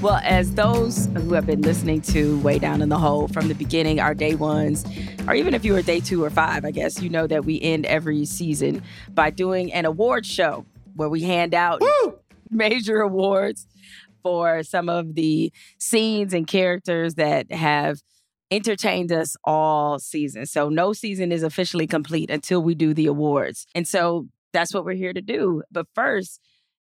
Well, as those who have been listening to Way Down in the Hole from the beginning, our day ones, or even if you were day 2 or 5, I guess, you know that we end every season by doing an award show where we hand out major awards for some of the scenes and characters that have entertained us all season. So no season is officially complete until we do the awards. And so that's what we're here to do. But first,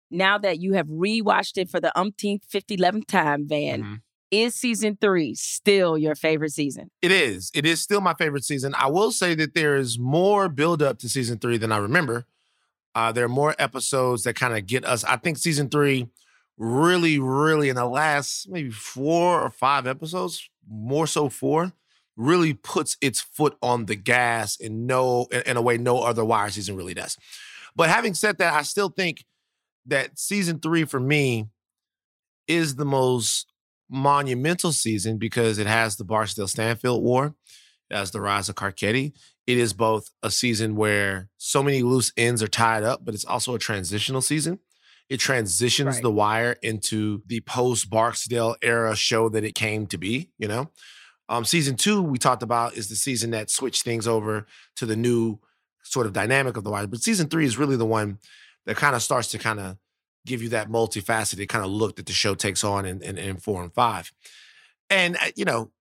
now that you have rewatched it for the umpteenth, 50,000th time, Van, is season 3 still your favorite season? It is. It is still my favorite season. I will say that there is more buildup to season 3 than I remember. There are more episodes that kind of get us. I think season 3 really in the last maybe 4 or 5 episodes, more so 4, really puts its foot on the gas in a way no other Wire season really does. But having said that, I still think that season 3 for me is the most monumental season because it has the Barksdale Stanfield War, it has the rise of Carcetti. It is both a season where so many loose ends are tied up, but it's also a transitional season. It transitions The Wire into the post-Barksdale era show that it came to be, you know? Season 2, we talked about, is the season that switched things over to the new sort of dynamic of the Wire. But season 3 is really the one that kind of starts to kind of give you that multifaceted kind of look that the show takes on in 4 and 5. And, you know,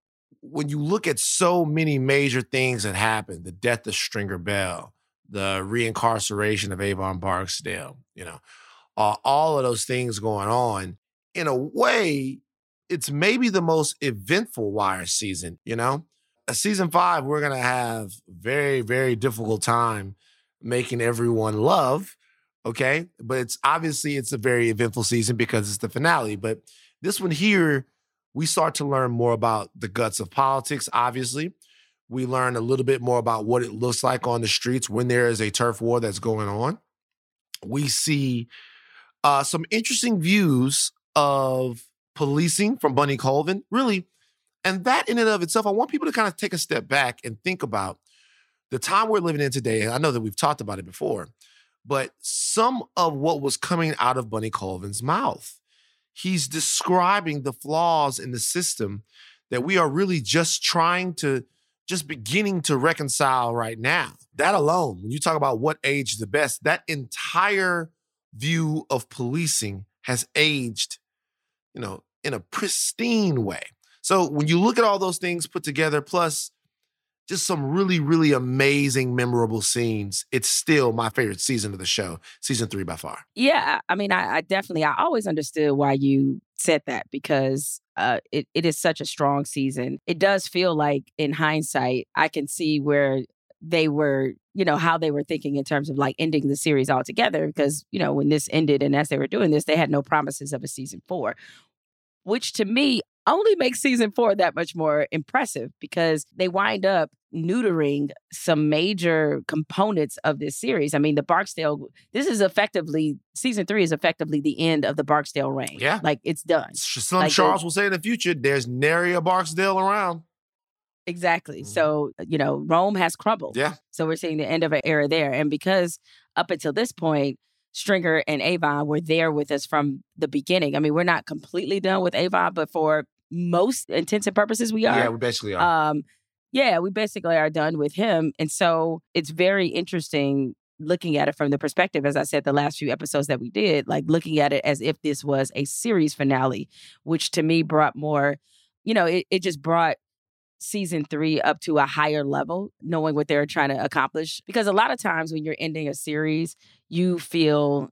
when you look at so many major things that happened, the death of Stringer Bell, the reincarceration of Avon Barksdale, you know, all of those things going on, in a way, it's maybe the most eventful Wire season, you know? Season 5, we're going to have very, very difficult time making everyone love. Okay, but it's obviously it's a very eventful season because it's the finale. But this one here, we start to learn more about the guts of politics, obviously. We learn a little bit more about what it looks like on the streets when there is a turf war that's going on. We see some interesting views of policing from Bunny Colvin, really. And that in and of itself, I want people to kind of take a step back and think about the time we're living in today. And I know that we've talked about it before, but some of what was coming out of Bunny Colvin's mouth. He's describing the flaws in the system that we are really just beginning to reconcile right now. That alone, when you talk about what aged the best, that entire view of policing has aged, you know, in a pristine way. So when you look at all those things put together, plus just some really, really amazing, memorable scenes. It's still my favorite season of the show, season 3 by far. Yeah, I mean, I always understood why you said that because it is such a strong season. It does feel like, in hindsight, I can see where they were, you know, how they were thinking in terms of like ending the series altogether because, you know, when this ended and as they were doing this, they had no promises of a season 4, which to me only makes season 4 that much more impressive because they wind up neutering some major components of this series. I mean, season 3 is effectively the end of the Barksdale reign. Yeah. Like, it's done. Slim Charles will say in the future, there's nary a Barksdale around. Exactly. Mm-hmm. So, you know, Rome has crumbled. Yeah. So we're seeing the end of an era there. And because up until this point, Stringer and Avon were there with us from the beginning. I mean, we're not completely done with Avon, but for most intents and purposes, we are. Yeah, we basically are. We basically are done with him. And so it's very interesting looking at it from the perspective, as I said, the last few episodes that we did, like looking at it as if this was a series finale, which to me brought more, you know, it just brought season 3 up to a higher level, knowing what they're trying to accomplish. Because a lot of times when you're ending a series, you feel,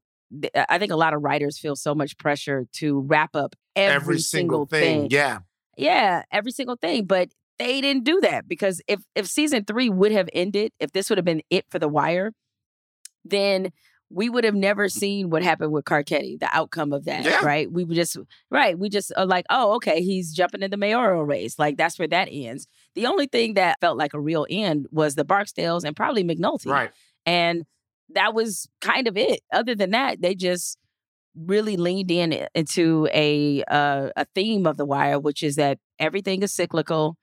I think a lot of writers feel so much pressure to wrap up every single thing. Yeah. Yeah, every single thing. But they didn't do that, because if season 3 would have ended, if this would have been it for The Wire, then we would have never seen what happened with Carcetti, the outcome of that, right? We just are like, oh, okay, he's jumping in the mayoral race. Like, that's where that ends. The only thing that felt like a real end was the Barksdales and probably McNulty. Right. And that was kind of it. Other than that, they just really leaned into a theme of The Wire, which is that everything is cyclical.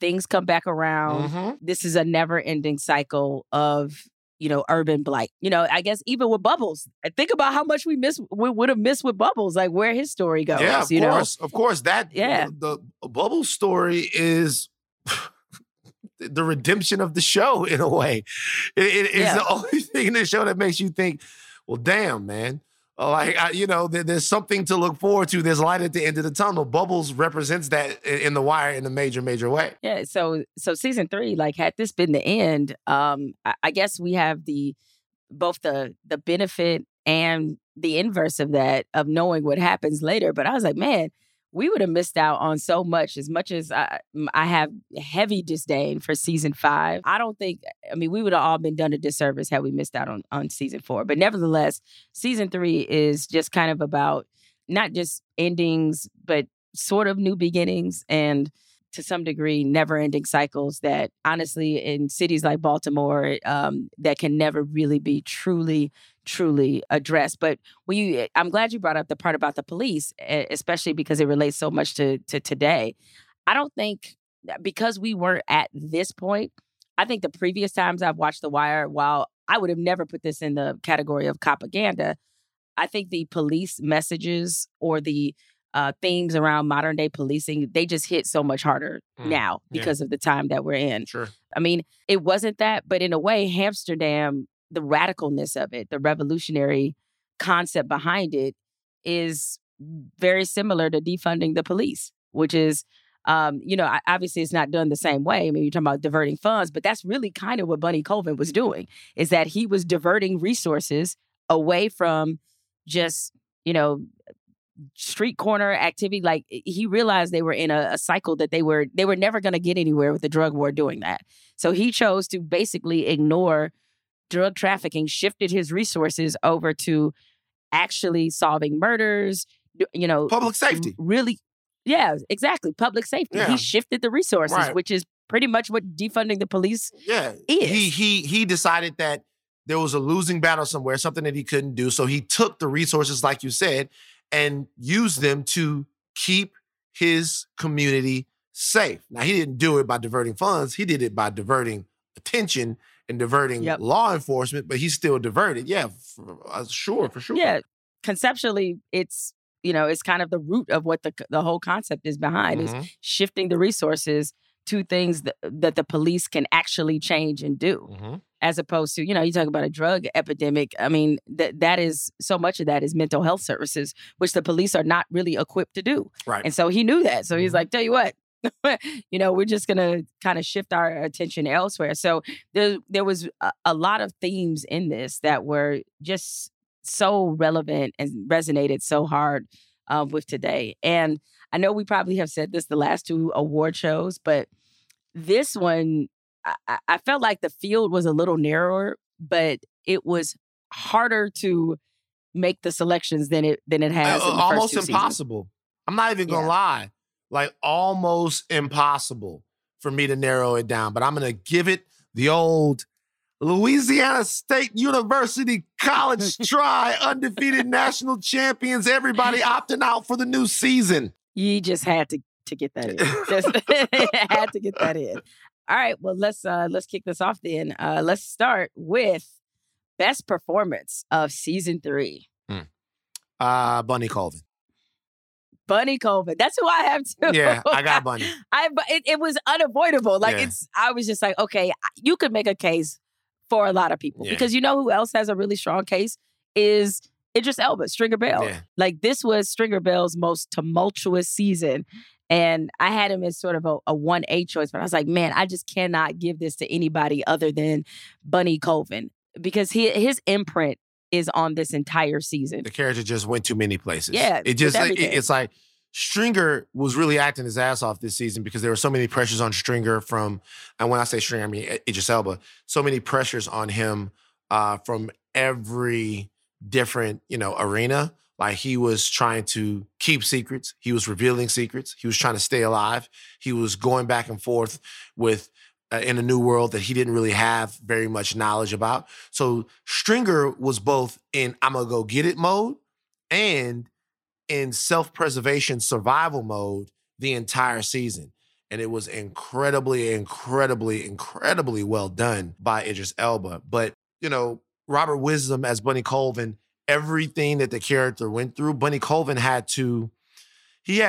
Things come back around. Mm-hmm. This is a never-ending cycle of, you know, urban blight. You know, I guess even with Bubbles, think about how much we would have missed with Bubbles, like where his story goes. Yeah, of course. The Bubbles story is the redemption of the show in a way. It's the only thing in the show that makes you think, well, damn, man. Like, there's something to look forward to. There's light at the end of the tunnel. Bubbles represents that in The Wire in a major, major way. Yeah. So season 3, like, had this been the end, I guess we have both the benefit and the inverse of that, of knowing what happens later. But I was like, man, we would have missed out on so much. As much as I have heavy disdain for season 5, we would have all been done a disservice had we missed out on season 4. But nevertheless, season 3 is just kind of about not just endings, but sort of new beginnings and, to some degree, never-ending cycles that, honestly, in cities like Baltimore, that can never really be truly addressed. But I'm glad you brought up the part about the police, especially because it relates so much to today. I don't think, because we weren't at this point, I think the previous times I've watched The Wire, while I would have never put this in the category of propaganda, I think the police messages or the themes around modern day policing, they just hit so much harder now because of the time that we're in. Sure. I mean, it wasn't that, but in a way, Hamsterdam, the radicalness of it, the revolutionary concept behind it, is very similar to defunding the police, which is, obviously it's not done the same way. I mean, you're talking about diverting funds, but that's really kind of what Bunny Colvin was doing, is that he was diverting resources away from just, street corner activity. Like, he realized they were in a cycle that they were never going to get anywhere with the drug war doing that. So he chose to basically ignore drug trafficking, shifted his resources over to actually solving murders, public safety. Really? Yeah, exactly. Public safety. Yeah. He shifted the resources, which is pretty much what defunding the police is. He decided that there was a losing battle somewhere, something that he couldn't do. So he took the resources, like you said, and use them to keep his community safe. Now, he didn't do it by diverting funds. He did it by diverting attention and diverting law enforcement, but he still diverted. Yeah, for sure. Yeah, conceptually, it's kind of the root of what the whole concept is behind, is shifting the resources to things that the police can actually change and do. Mm-hmm. As opposed to, you talk about a drug epidemic. I mean, that is, so much of that is mental health services, which the police are not really equipped to do. Right. And so he knew that. So he's like, tell you what, we're just going to kind of shift our attention elsewhere. So there was a lot of themes in this that were just so relevant and resonated so hard with today. And I know we probably have said this the last 2 award shows, but this one, I felt like the field was a little narrower, but it was harder to make the selections than it has. In the almost first 2 impossible. Seasons. I'm not even gonna lie, like almost impossible for me to narrow it down. But I'm gonna give it the old Louisiana State University college try. Undefeated national champions. Everybody opting out for the new season. You just had to to get that in. I had to get that in. All right. Well, let's kick this off then. Let's start with best performance of season 3. Bunny Colvin. Bunny Colvin. That's who I have too. Yeah, I got Bunny. It was unavoidable. Like I was just like, okay, you could make a case for a lot of people because you know who else has a really strong case is Idris Elba, Stringer Bell. Yeah. Like this was Stringer Bell's most tumultuous season. And I had him as sort of a 1A choice, but I was like, man, I just cannot give this to anybody other than Bunny Colvin because his imprint is on this entire season. The character just went too many places. Yeah. It's like Stringer was really acting his ass off this season because there were so many pressures on Stringer from, and when I say Stringer, I mean Idris Elba, so many pressures on him from every different, arena. Like he was trying to keep secrets. He was revealing secrets. He was trying to stay alive. He was going back and forth with in a new world that he didn't really have very much knowledge about. So Stringer was both in I'm gonna go get it mode and in self-preservation survival mode the entire season. And it was incredibly, incredibly, incredibly well done by Idris Elba. But, Robert Wisdom as Bunny Colvin, everything that the character went through, Bunny Colvin had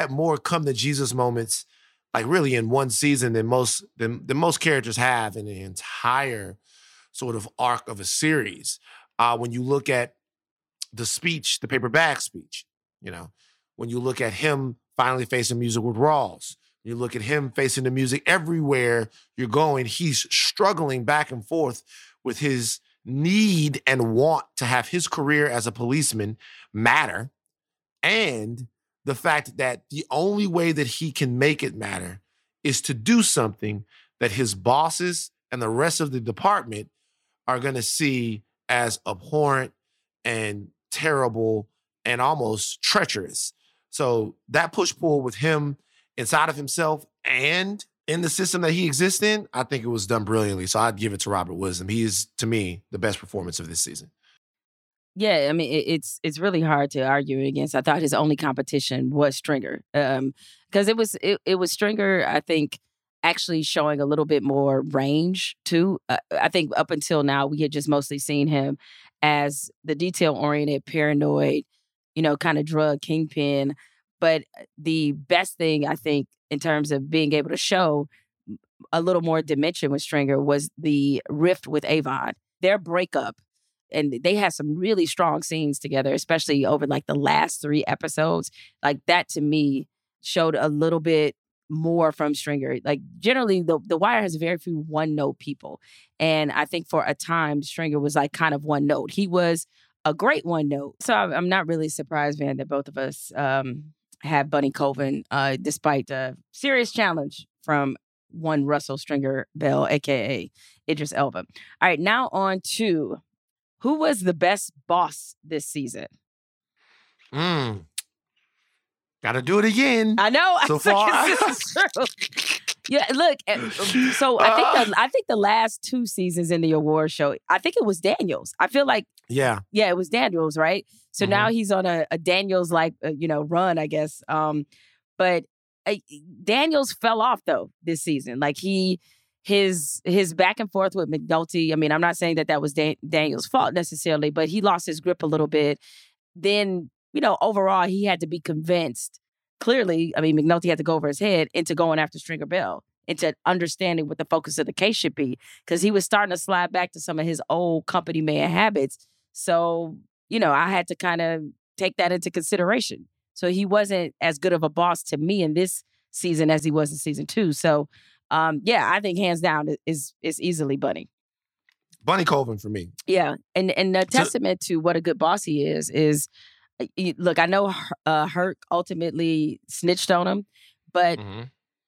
more come to Jesus moments, like really in one season than most characters have in the entire sort of arc of a series. When you look at the speech, the paper bag speech, when you look at him finally facing music with Rawls, you look at him facing the music everywhere you're going, he's struggling back and forth with his need and want to have his career as a policeman matter, and the fact that the only way that he can make it matter is to do something that his bosses and the rest of the department are going to see as abhorrent and terrible and almost treacherous. So that push-pull with him inside of himself and in the system that he exists in, I think it was done brilliantly. So I'd give it to Robert Wisdom. He is, to me, the best performance of this season. Yeah, I mean, it's really hard to argue against. I thought his only competition was Stringer. Because it was Stringer, I think, actually showing a little bit more range, too. I think up until now, we had just mostly seen him as the detail-oriented, paranoid, kind of drug kingpin. But the best thing, I think, in terms of being able to show a little more dimension with Stringer was the rift with Avon, their breakup. And they had some really strong scenes together, especially over like the last 3 episodes. Like that to me showed a little bit more from Stringer. Like generally the Wire has very few one note people. And I think for a time, Stringer was like kind of one note. He was a great one note. So I'm not really surprised, Van, that both of us had Bunny Colvin, despite a serious challenge from one Russell Stringer Bell, a.k.a. Idris Elba. All right, now on to who was the best boss this season? Gotta do it again. I know. So far. This is true. Yeah, look, so I think the last 2 seasons in the award show, I think it was Daniels. I feel like Yeah, it was Daniels, right? So now he's on a Daniels like run, I guess. But Daniels fell off though this season. Like his back and forth with McNulty. I mean, I'm not saying that was Daniels' fault necessarily, but he lost his grip a little bit. Then, overall he had to be convinced. Clearly, I mean, McNulty had to go over his head into going after Stringer Bell, into understanding what the focus of the case should be, because he was starting to slide back to some of his old company man habits. So, I had to kind of take that into consideration. So he wasn't as good of a boss to me in this season as he was in season 2. So, I think hands down is easily Bunny. Bunny Colvin for me. Yeah, and a testament to what a good boss he is. Look, I know Herc ultimately snitched on him, but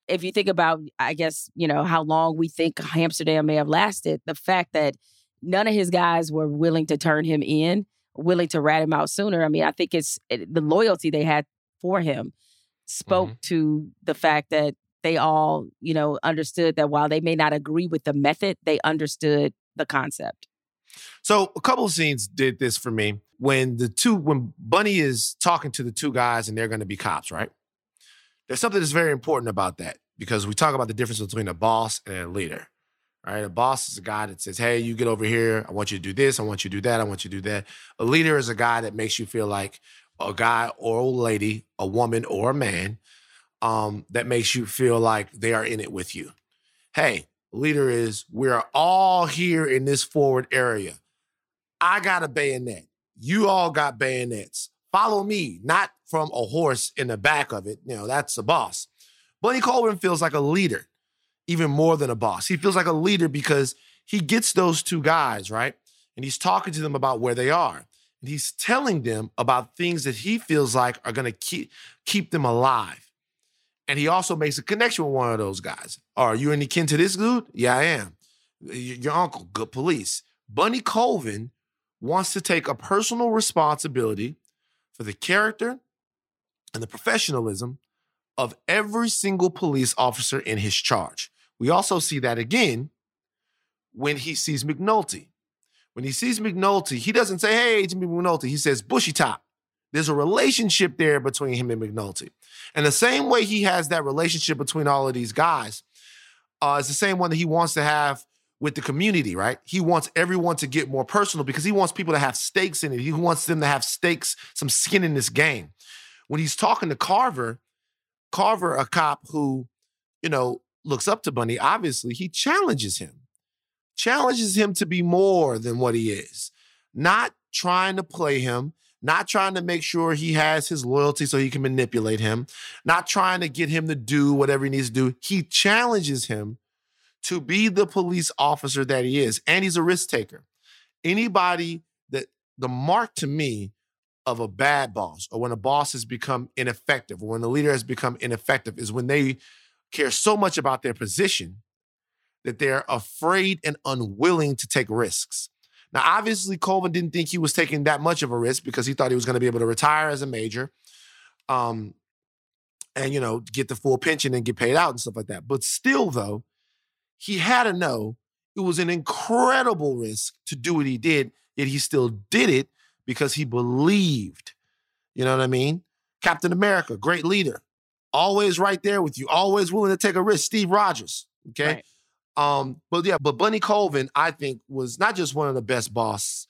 if you think about, I guess, how long we think Hamsterdam may have lasted, the fact that none of his guys were willing to turn him in, willing to rat him out sooner. I mean, I think it's the loyalty they had for him spoke to the fact that they all, understood that while they may not agree with the method, they understood the concept. So a couple of scenes did this for me. When Bunny is talking to the 2 guys and they're going to be cops, right? There's something that's very important about that because we talk about the difference between a boss and a leader. Right? A boss is a guy that says, hey, you get over here. I want you to do this. I want you to do that. I want you to do that. A leader is a guy that makes you feel like a guy or a lady, a woman or a man, that makes you feel like they are in it with you. Hey, leader is we are all here in this forward area. I got a bayonet. You all got bayonets. Follow me, not from a horse in the back of it. You know, that's a boss. Bunny Colvin feels like a leader, even more than a boss. He feels like a leader because he gets those two guys, right? And he's talking to them about where they are. And he's telling them about things that he feels like are going to keep them alive. And he also makes a connection with one of those guys. Are you any kin to this dude? Yeah, I am. Your uncle, good police. Bunny Colvin wants to take a personal responsibility for the character and the professionalism of every single police officer in his charge. We also see that again when he sees McNulty. When he sees McNulty, he doesn't say, hey, Jimmy McNulty. He says, Bushy Top. There's a relationship there between him and McNulty. And the same way he has that relationship between all of these guys is the same one that he wants to have with the community, right? He wants everyone to get more personal because he wants people to have stakes in it. He wants them to have stakes, some skin in this game. When he's talking to Carver, a cop who, you know, looks up to Bunny, obviously, he challenges him to be more than what he is, not trying to play him, not trying to make sure he has his loyalty so he can manipulate him, not trying to get him to do whatever he needs to do. He challenges him to be the police officer that he is, and he's a risk taker. Anybody that the mark to me of a bad boss or when a boss has become ineffective or when a leader has become ineffective is when they care so much about their position that they're afraid and unwilling to take risks. Now, obviously, Colvin didn't think he was taking that much of a risk because he thought he was going to be able to retire as a major and, you know, get the full pension and get paid out and stuff like that. But still, though, he had to know it was an incredible risk to do what he did, yet he still did it because he believed. You know what I mean? Captain America, great leader. Always right there with you. Always willing to take a risk. Steve Rogers, okay? Right. But Bunny Colvin, I think, was not just one of the best bosses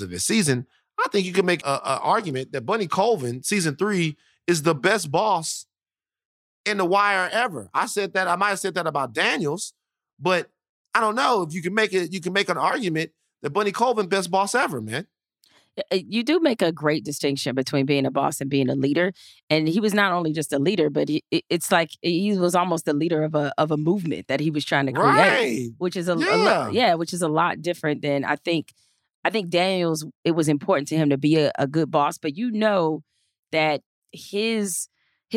of this season. I think you can make an argument that Bunny Colvin, season 3, is the best boss in The Wire ever. I said that, I might have said that about Daniels, but I don't know if you can make it, you can make an argument that Bunny Colvin, best boss ever, man. You do make a great distinction between being a boss and being a leader. And he was not only just a leader, but it's like he was almost the leader of a movement that he was trying to create, right. Which is a lot different than I think Daniels, it was important to him to be a good boss, but you know that his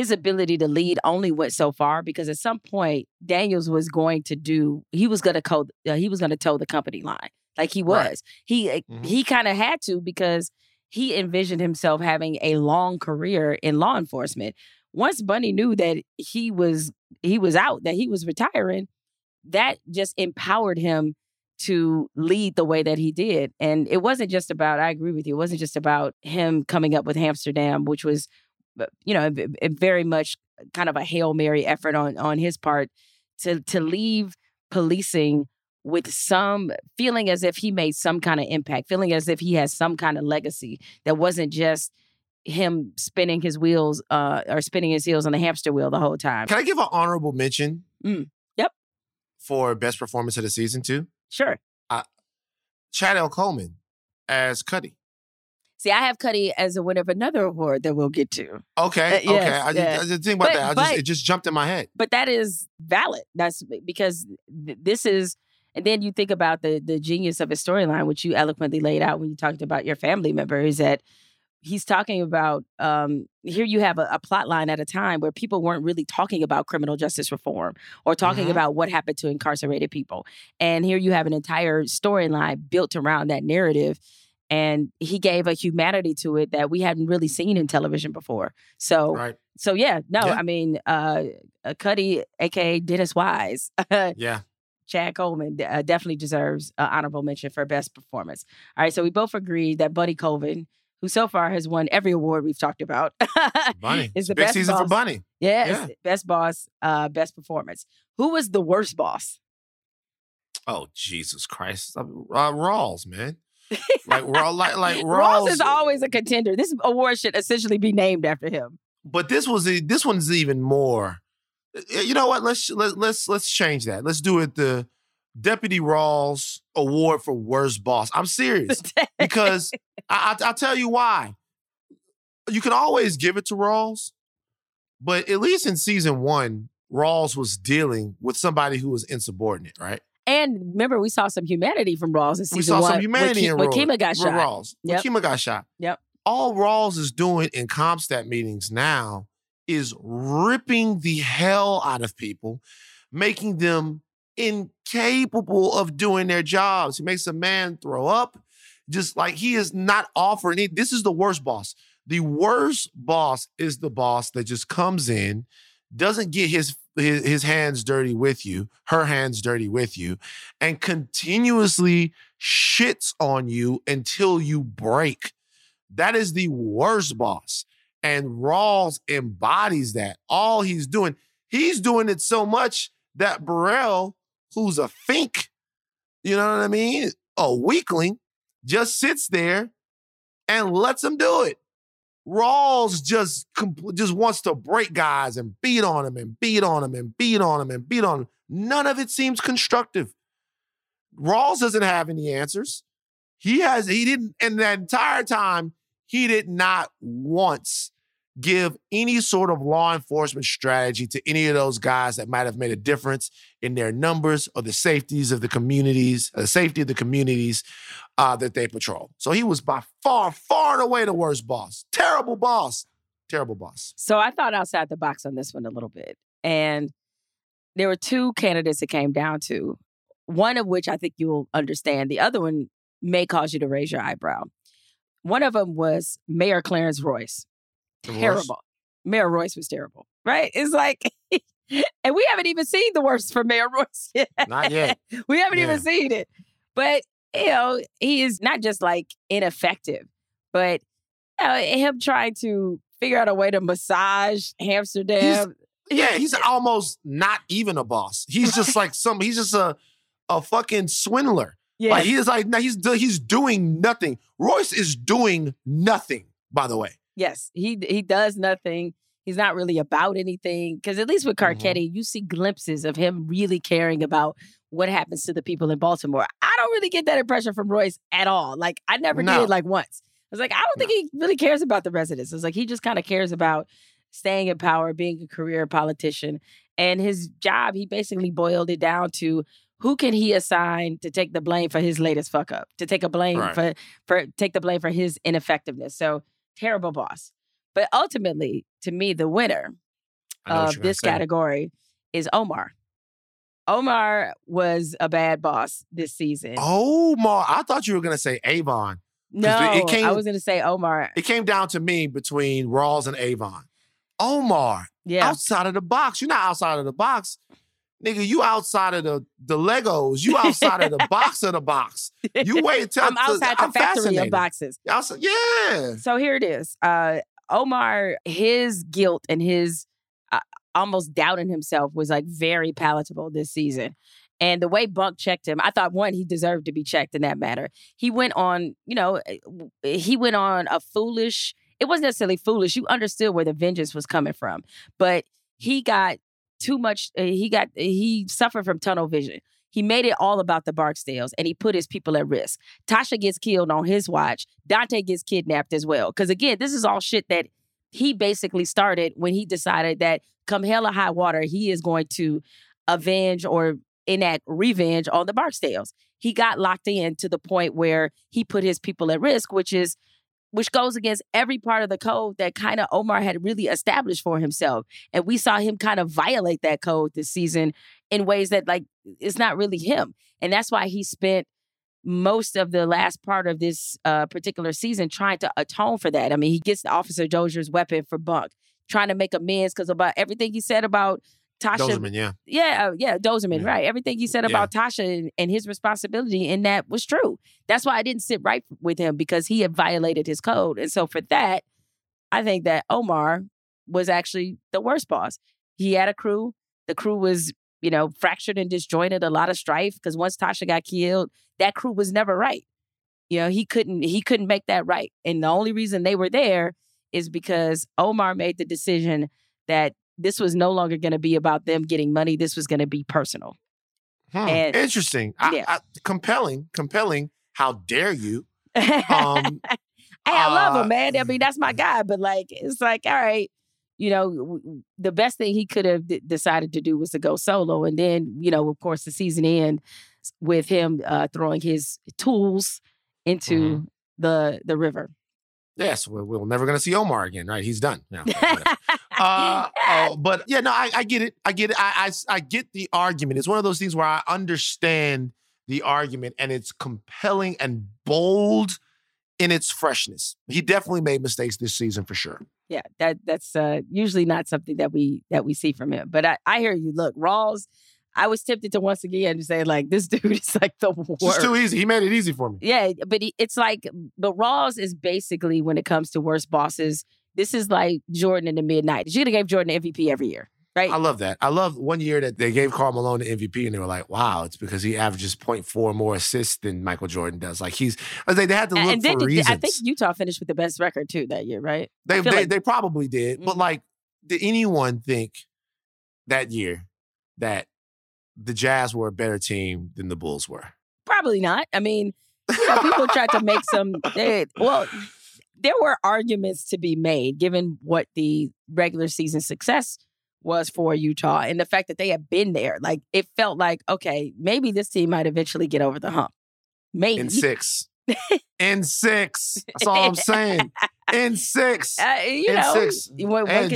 ability to lead only went so far because at some point Daniels was going to toe the company line. Like he was. Right. He kind of had to because he envisioned himself having a long career in law enforcement. Once Bunny knew that he was out, that he was retiring, that just empowered him to lead the way that he did. And it wasn't just about, I agree with you, it wasn't just about him coming up with Hamsterdam, which was, you know, very much kind of a Hail Mary effort on his part to leave policing with some feeling as if he made some kind of impact, feeling as if he has some kind of legacy that wasn't just him spinning his wheels or spinning his heels on the hamster wheel the whole time. Can I give an honorable mention? Yep. For best performance of the season too? Sure. Chad L. Coleman as Cutty. See, I have Cutty as a winner of another award that we'll get to. Okay, yes, okay. Yeah. I didn't think about that. It just jumped in my head. But that is valid. That's because this is... And then you think about the genius of his storyline, which you eloquently laid out when you talked about your family member, is that he's talking about, here you have a plot line at a time where people weren't really talking about criminal justice reform or talking about what happened to incarcerated people. And here you have an entire storyline built around that narrative. And he gave a humanity to it that we hadn't really seen in television before. So, right. So yeah, no, yeah. I mean, Cuddy, a.k.a. Dennis Wise. Yeah. Chad Coleman definitely deserves an honorable mention for best performance. All right, so we both agreed that Bunny Colvin, who so far has won every award we've talked about. Bunny. Is the big best season boss. For Bunny. Yeah. Best boss, best performance. Who was the worst boss? Oh, Jesus Christ. Rawls, man. Rawls is always a contender. This award should essentially be named after him. But this one's even more. You know what? Let's change that. Let's do it the Deputy Rawls Award for Worst Boss. I'm serious because I'll tell you why. You can always give it to Rawls, but at least in season one, Rawls was dealing with somebody who was insubordinate, right? And remember, we saw some humanity from Rawls in season one. Kima got shot. Yep. All Rawls is doing in Comstat meetings now is ripping the hell out of people, making them incapable of doing their jobs. He makes a man throw up. Just like he is not offering it. This is the worst boss. The worst boss is the boss that just comes in, doesn't get his hands dirty with you, her hands dirty with you, and continuously shits on you until you break. That is the worst boss. And Rawls embodies that. All he's doing it so much that Burrell, who's a fink, you know what I mean, a weakling, just sits there and lets him do it. Rawls just wants to break guys and beat on him and beat on him and beat on him and beat on him. None of it seems constructive. Rawls doesn't have any answers. In that entire time, he did not once give any sort of law enforcement strategy to any of those guys that might have made a difference in their numbers or the safety of the communities that they patrol. So he was by far, far and away the worst boss. Terrible boss. Terrible boss. So I thought outside the box on this one a little bit. And there were two candidates it came down to, one of which I think you'll understand. The other one may cause you to raise your eyebrow. One of them was Mayor Clarence Royce. Terrible. Mayor Royce was terrible, right? It's like, and we haven't even seen the worst for Mayor Royce yet. Not yet. We haven't even seen it. But, you know, he is not just like ineffective, but you know, him trying to figure out a way to massage Hamsterdam. He's almost not even a boss. He's just like he's just a fucking swindler. Yeah. Like, he's doing nothing. Royce is doing nothing, by the way. Yes, he does nothing. He's not really about anything. Because at least with Carcetti, you see glimpses of him really caring about what happens to the people in Baltimore. I don't really get that impression from Royce at all. Like, I never did, like, once. I was like, I don't think he really cares about the residents. It's like, he just kind of cares about staying in power, being a career politician. And his job, he basically boiled it down to who can he assign to take the blame for his latest fuck up, to take take the blame for his ineffectiveness. So, terrible boss. But ultimately, to me, the winner of this category is Omar. Omar was a bad boss this season. Omar. I thought you were going to say Avon. No, I was going to say Omar. It came down to me between Rawls and Avon. Omar. Yeah. Outside of the box. You're not outside of the box. Nigga, you outside of the Legos. You outside of the box of the box. You wait until I'm outside the factory of boxes. Yeah. So here it is. Omar, his guilt and his almost doubting himself was like very palatable this season. And the way Buck checked him, I thought, one, he deserved to be checked in that matter. He went on a foolish, it wasn't necessarily foolish. You understood where the vengeance was coming from. But he got too much. He suffered from tunnel vision. He made it all about the Barksdales and he put his people at risk. Tasha gets killed on his watch. Dante gets kidnapped as well. Because again, this is all shit that he basically started when he decided that come hell or high water, he is going to avenge or enact revenge on the Barksdales. He got locked in to the point where he put his people at risk, which goes against every part of the code that kind of Omar had really established for himself. And we saw him kind of violate that code this season in ways that, like, it's not really him. And that's why he spent most of the last part of this particular season trying to atone for that. I mean, he gets Officer Dozier's weapon for Buck, trying to make amends because about everything he said about Tasha. Dozeman, yeah. Yeah, yeah, Dozeman, yeah. Right. Everything he said about Tasha and his responsibility in that was true. That's why I didn't sit right with him, because he had violated his code. And so for that, I think that Omar was actually the worst boss. He had a crew. The crew was, you know, fractured and disjointed, a lot of strife, because once Tasha got killed, that crew was never right. You know, he couldn't make that right. And the only reason they were there is because Omar made the decision that this was no longer going to be about them getting money. This was going to be personal. And, interesting. Yeah. Compelling. How dare you? Hey, I love him, man. I mean, that's my guy. But like, it's like, all right, you know, the best thing he could have decided to do was to go solo. And then, you know, of course, the season ends with him throwing his tools into the river. Yes, we're never going to see Omar again, right? He's done now. But yeah, no, I get it. I get the argument. It's one of those things where I understand the argument, and it's compelling and bold in its freshness. He definitely made mistakes this season for sure. Yeah, that's usually not something that we see from him. But I hear you. Look, Rawls, I was tempted to once again say, like, this dude is like the worst. It's too easy. He made it easy for me. Yeah, but but Rawls is basically, when it comes to worst bosses, this is like Jordan in the mid-90s. You could have gave Jordan the MVP every year, right? I love that. I love one year that they gave Karl Malone the MVP and they were like, wow, it's because he averages 0.4 more assists than Michael Jordan does. Like they had to look and for reasons. I think Utah finished with the best record too that year, right? They probably did. Mm-hmm. But like, did anyone think that year that the Jazz were a better team than the Bulls were? Probably not. I mean, you know, people tried to make there were arguments to be made given what the regular season success was for Utah and the fact that they had been there. Like, it felt like, okay, maybe this team might eventually get over the hump. Maybe. In six. That's all I'm saying. In six. In six. And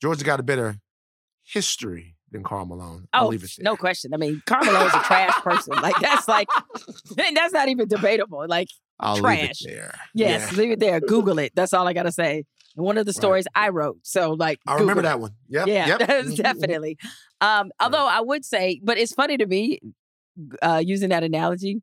Georgia got a better history than Karl Malone. I'll leave it there. No question. I mean, Karl Malone's a trash person. Like, that's not even debatable. Like, I'll trash. Leave it there. Yes, yeah. Leave it there. Google it. That's all I got to say. One of the stories I wrote. So, like, I Google remember it. That one. Yep. Yeah, yep. Definitely. Although I would say, but it's funny to me, using that analogy,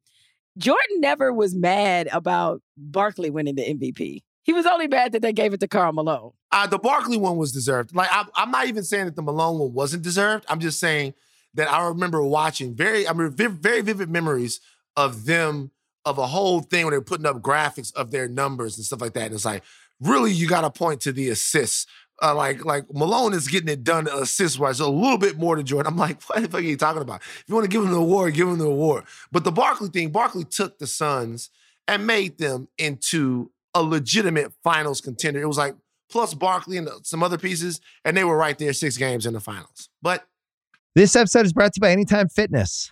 Jordan never was mad about Barkley winning the MVP. He was only mad that they gave it to Karl Malone. The Barkley one was deserved. Like, I'm not even saying that the Malone one wasn't deserved. I'm just saying that I remember watching very vivid memories of them, of a whole thing when they were putting up graphics of their numbers and stuff like that. And it's like, really, you got to point to the assists. Like Malone is getting it done assist-wise, a little bit more to Jordan. I'm like, what the fuck are you talking about? If you want to give him the award, give him the award. But the Barkley thing, Barkley took the Suns and made them into a legitimate finals contender. It was like, plus Barkley and some other pieces, and they were right there 6 games in the finals. But this episode is brought to you by Anytime Fitness.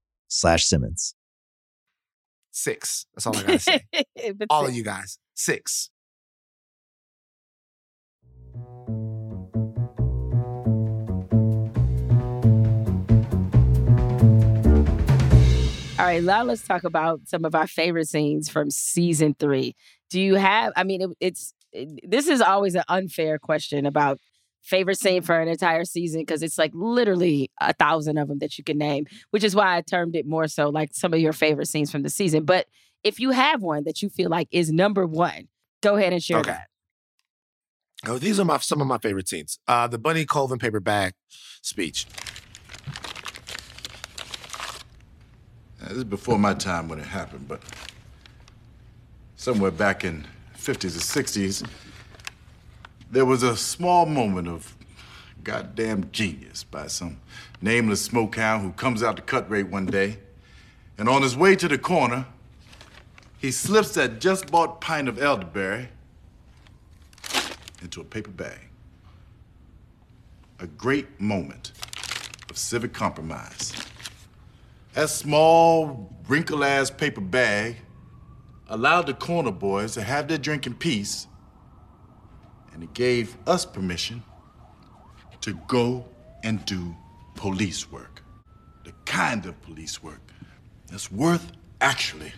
6. That's all I got to say. All of you guys. 6. All right, now let's talk about some of our favorite scenes from season 3. Do you have, I mean, this is always an unfair question about favorite scene for an entire season, because it's like literally 1,000 of them that you can name, which is why I termed it more so like some of your favorite scenes from the season. But if you have one that you feel like is number one, go ahead and share that. Oh, these are some of my favorite scenes. The Bunny Colvin paper bag speech. Now, this is before my time when it happened, but somewhere back in the 50s or 60s, there was a small moment of goddamn genius by some nameless smokehound who comes out to cut rate one day, and on his way to the corner, he slips that just-bought pint of elderberry into a paper bag. A great moment of civic compromise. That small, wrinkled-ass paper bag allowed the corner boys to have their drink in peace, and it gave us permission to go and do police work. The kind of police work that's worth actually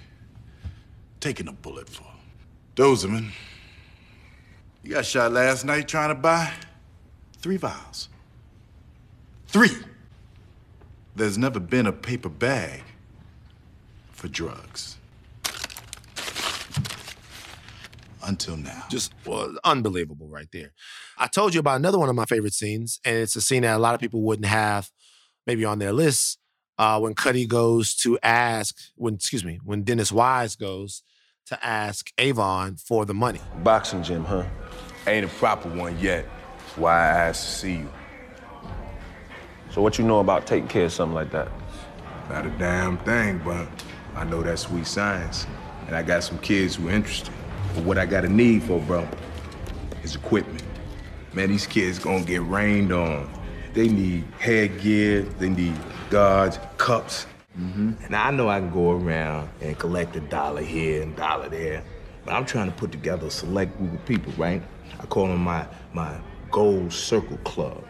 taking a bullet for. Dozerman, you got shot last night trying to buy 3 vials. 3! There's never been a paper bag for drugs. Until now. Just unbelievable right there. I told you about another one of my favorite scenes, and it's a scene that a lot of people wouldn't have maybe on their list, when Cutty goes to ask, when Dennis Wise goes to ask Avon for the money. Boxing gym, huh? Ain't a proper one yet. That's why I asked to see you. So what you know about taking care of something like that? Not a damn thing, but I know that sweet science. And I got some kids who are interested. But what I got a need for, bro, is equipment. Man, these kids gonna get rained on. They need headgear, they need guards, cups. Mm-hmm. And I know I can go around and collect $1 here and $1 there, but I'm trying to put together a select group of people, right? I call them my Gold Circle Club.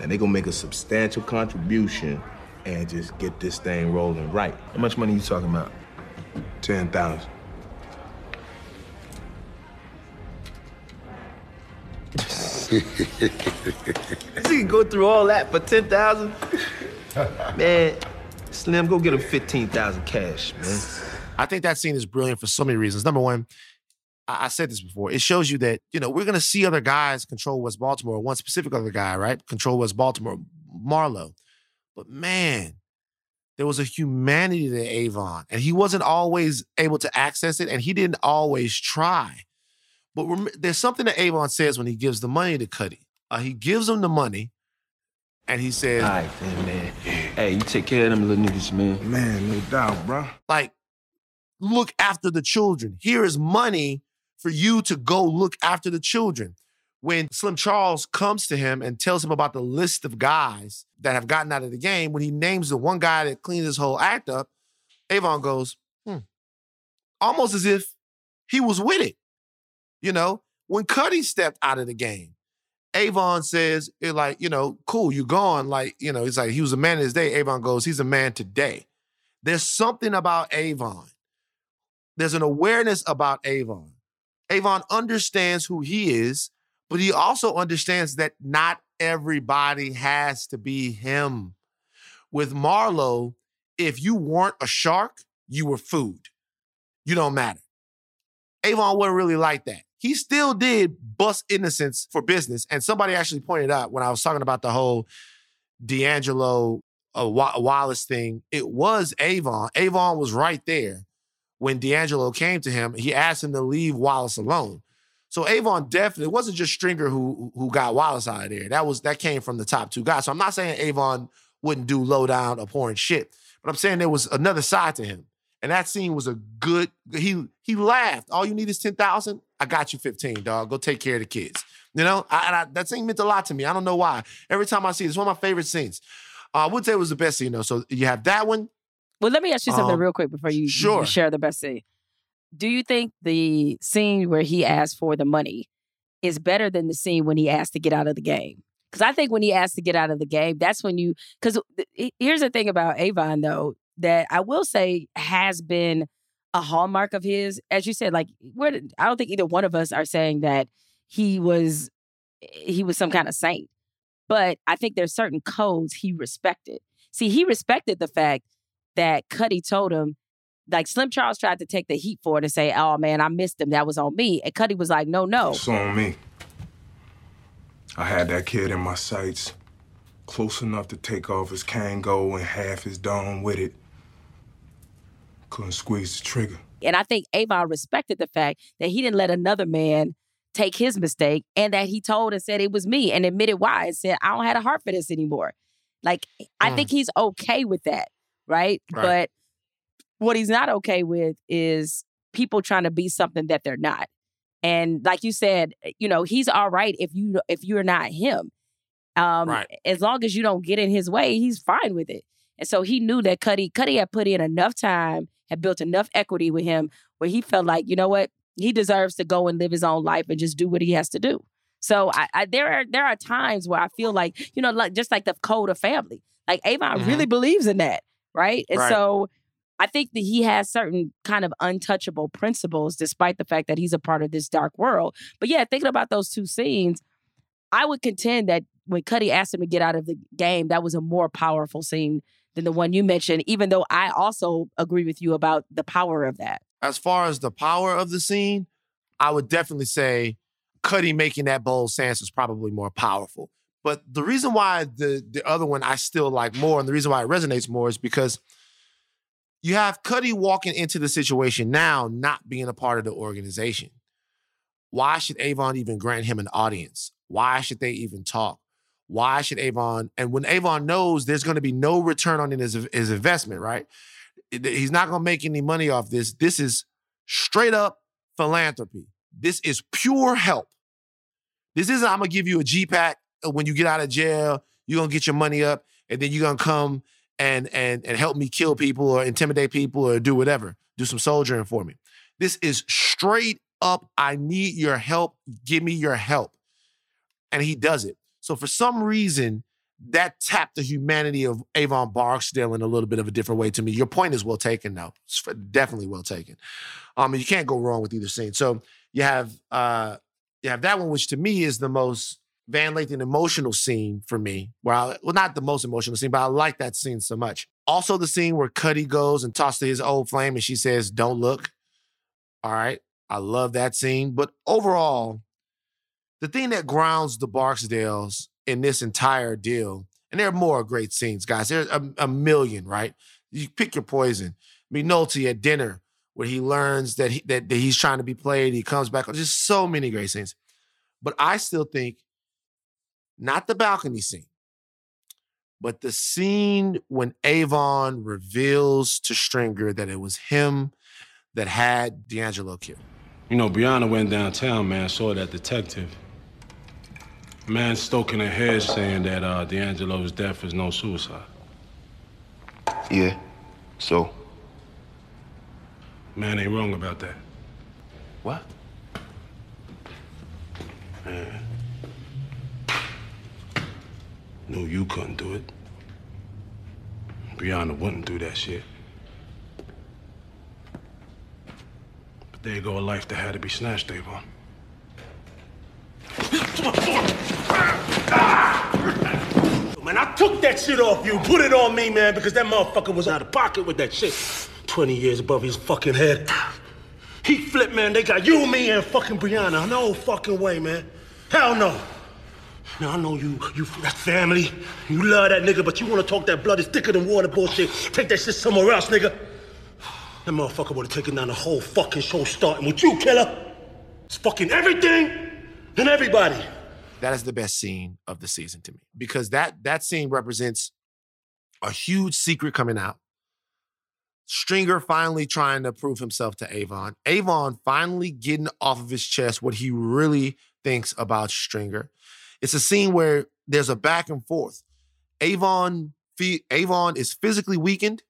And they gonna make a substantial contribution and just get this thing rolling right. How much money you talking about? 10,000. You can go through all that for 10,000? Man. Slim, go get him 15,000 cash, man. I think that scene is brilliant for so many reasons. Number one, I said this before, it shows you that, you know, we're going to see other guys control West Baltimore. One specific other guy, right? Control West Baltimore, Marlo. But man, there was a humanity to Avon, and he wasn't always able to access it, and he didn't always try. But there's something that Avon says when he gives the money to Cuddy. He gives him the money, and he says, all right, man. Hey, you take care of them little niggas, man. Man, no doubt, bro. Like, look after the children. Here is money for you to go look after the children. When Slim Charles comes to him and tells him about the list of guys that have gotten out of the game, when he names the one guy that cleaned his whole act up, Avon goes, almost as if he was with it. You know, when Cuddy stepped out of the game, Avon says, like, you know, cool, you're gone. Like, you know, it's like he was a man in his day. Avon goes, he's a man today. There's something about Avon. There's an awareness about Avon. Avon understands who he is, but he also understands that not everybody has to be him. With Marlo, if you weren't a shark, you were food. You don't matter. Avon wasn't really like that. He still did bust innocence for business. And somebody actually pointed out when I was talking about the whole D'Angelo Wallace thing, it was Avon. Avon was right there when D'Angelo came to him. He asked him to leave Wallace alone. So Avon definitely, it wasn't just Stringer who got Wallace out of there. That came from the top 2 guys. So I'm not saying Avon wouldn't do low-down, abhorrent shit, but I'm saying there was another side to him. And that scene was a good, he laughed. All you need is 10,000? I got you 15, dog. Go take care of the kids. You know, that scene meant a lot to me. I don't know why. Every time I see it, it's one of my favorite scenes. I would say it was the best scene, though. So you have that one. Well, let me ask you something real quick before you share the best scene. Do you think the scene where he asked for the money is better than the scene when he asked to get out of the game? Because I think when he asked to get out of the game, that's when you... Because here's the thing about Avon, though. that I will say has been a hallmark of his. As you said, like, I don't think either one of us are saying that he was some kind of saint. But I think there's certain codes he respected. See, he respected the fact that Cutty told him, like, Slim Charles tried to take the heat for it and say, oh, man, I missed him. That was on me. And Cutty was like, no. It's on me. I had that kid in my sights, close enough to take off his Kango and half his dome with it. Couldn't squeeze the trigger. And I think Avon respected the fact that he didn't let another man take his mistake, and that he told and said it was me and admitted why and said, I don't have a heart for this anymore. Like, I think he's okay with that, right? But what he's not okay with is people trying to be something that they're not. And like you said, you know, he's all right if you're not him. As long as you don't get in his way, he's fine with it. And so he knew that Cutty had put in enough time, had built enough equity with him where he felt like, you know what, he deserves to go and live his own life and just do what he has to do. So there are times where I feel like, you know, like, just like the code of family, like Avon really believes in that. Right. And so I think that he has certain kind of untouchable principles, despite the fact that he's a part of this dark world. But yeah, thinking about those two scenes, I would contend that when Cutty asked him to get out of the game, that was a more powerful scene than the one you mentioned, even though I also agree with you about the power of that. As far as the power of the scene, I would definitely say Cutty making that bold stance is probably more powerful. But the reason why the other one I still like more, and the reason why it resonates more, is because you have Cutty walking into the situation now not being a part of the organization. Why should Avon even grant him an audience? Why should they even talk? Why should Avon? And when Avon knows there's going to be no return on his investment, right? He's not going to make any money off this. This is straight up philanthropy. This is pure help. This isn't, I'm going to give you a G-Pack when you get out of jail. You're going to get your money up, and then you're going to come and help me kill people or intimidate people or do whatever. Do some soldiering for me. This is straight up, I need your help. Give me your help. And he does it. So for some reason, that tapped the humanity of Avon Barksdale in a little bit of a different way to me. Your point is well taken, though. It's definitely well taken. You can't go wrong with either scene. So you have that one, which to me is the most Van Lathan emotional scene for me. Well, not the most emotional scene, but I like that scene so much. Also the scene where Cutty goes and talks to his old flame and she says, don't look. All right. I love that scene. But overall, the thing that grounds the Barksdales in this entire deal, and there are more great scenes, guys. There's a million, right? You pick your poison. McNulty at dinner, where he learns that he's trying to be played. He comes back. There's so many great scenes. But I still think, not the balcony scene, but the scene when Avon reveals to Stringer that it was him that had D'Angelo killed. You know, Brianna went downtown, man, saw that detective. Man stoking her head saying that D'Angelo's death is no suicide. Yeah, so? Man ain't wrong about that. What? Man. Knew you couldn't do it. Brianna wouldn't do that shit. But there you go, a life that had to be snatched, Avon. Man, I took that shit off you. Put it on me, man, because that motherfucker was out of pocket with that shit. 20 years above his fucking head. He flipped, man. They got you, me, and fucking Brianna. No fucking way, man. Hell no. Now, I know you that family. You love that nigga, but you want to talk that blood is thicker than water bullshit. Take that shit somewhere else, nigga. That motherfucker would have taken down the whole fucking show starting with you, killer. It's fucking everything and everybody. That is the best scene of the season to me, because that scene represents a huge secret coming out. Stringer finally trying to prove himself to Avon. Avon finally getting off of his chest what he really thinks about Stringer. It's a scene where there's a back and forth. Avon is physically weakened,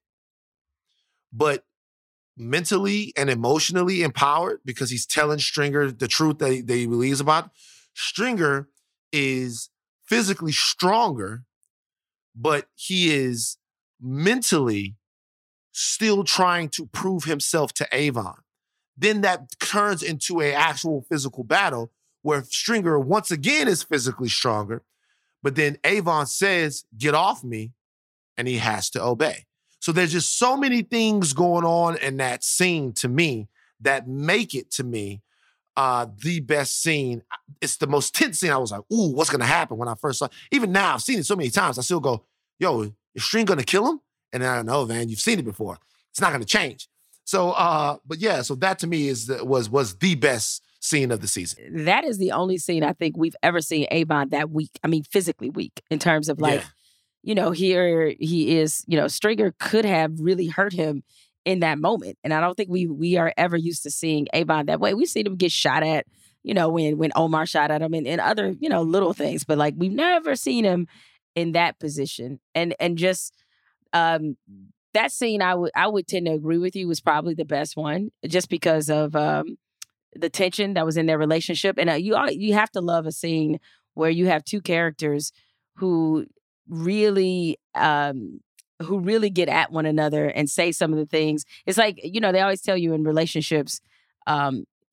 but mentally and emotionally empowered because he's telling Stringer the truth that he believes about. Stringer is physically stronger, but he is mentally still trying to prove himself to Avon. Then that turns into an actual physical battle where Stringer once again is physically stronger, but then Avon says, get off me, and he has to obey. So there's just so many things going on in that scene to me that make it, to me, the best scene. It's the most tense scene. I was like, ooh, what's going to happen when I first saw it? Even now, I've seen it so many times. I still go, yo, is Stringer going to kill him? And I don't know, man, you've seen it before. It's not going to change. So, but yeah, so that to me was the best scene of the season. That is the only scene I think we've ever seen Avon that weak. I mean, physically weak in terms of like, you know, here he is, you know, Stringer could have really hurt him in that moment. And I don't think we are ever used to seeing Avon that way. We've seen him get shot at, you know, when Omar shot at him and other, you know, little things. But like, we've never seen him in that position. And just that scene, I would tend to agree with you, was probably the best one just because of the tension that was in their relationship. And you have to love a scene where you have two characters who really get at one another and say some of the things. It's like, you know, they always tell you in relationships,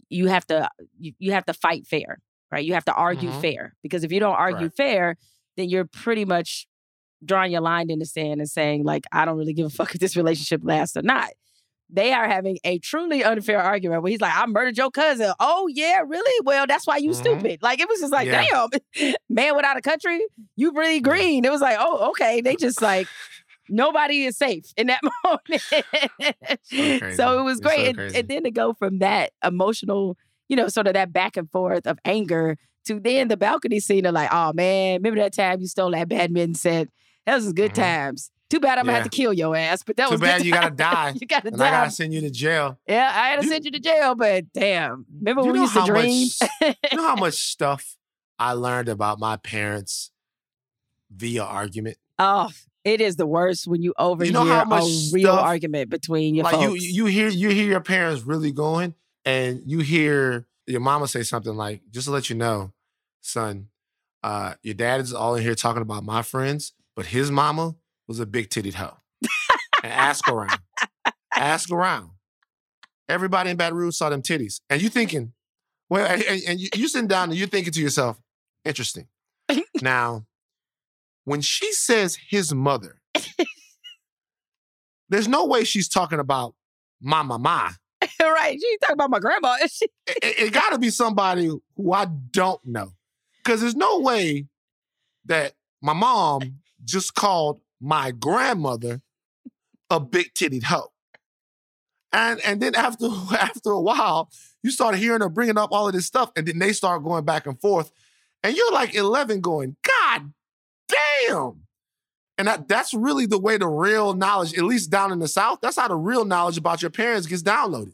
you have to fight fair, right? You have to argue fair, because if you don't argue fair, then you're pretty much drawing your line in the sand and saying, like, I don't really give a fuck if this relationship lasts or not. They are having a truly unfair argument where he's like, I murdered your cousin. Oh, yeah, really? Well, that's why you stupid. Like, it was just like, damn, man without a country, you really green. It was like, oh, okay. They just like, nobody is safe in that moment. So it was great. So and then to go from that emotional, you know, sort of that back and forth of anger to then the balcony scene of like, oh, man, remember that time you stole that badminton set? That was good times. Too bad I'm going to have to kill your ass, but that was good. Too bad you got to die. You got to die. I got to send you to jail. Yeah, I had to send you to jail, but damn. Remember when we used to dream? You know how much stuff I learned about my parents via argument? Oh, it is the worst when you overhear a real argument between your folks. Like you hear your parents really going, and you hear your mama say something like, just to let you know, son, your dad is all in here talking about my friends, but his mama was a big-titted hoe. And ask around. Ask around. Everybody in Baton Rouge saw them titties. And you thinking, well, and you sitting down and you're thinking to yourself, interesting. Now, when she says his mother, there's no way she's talking about my mama. Right. She's talking about my grandma. It got to be somebody who I don't know. Because there's no way that my mom just called my grandmother a big-titted hoe. And then after a while, you start hearing her bringing up all of this stuff, and then they start going back and forth. And you're like 11 going, God damn! And that's really the way the real knowledge, at least down in the South, that's how the real knowledge about your parents gets downloaded.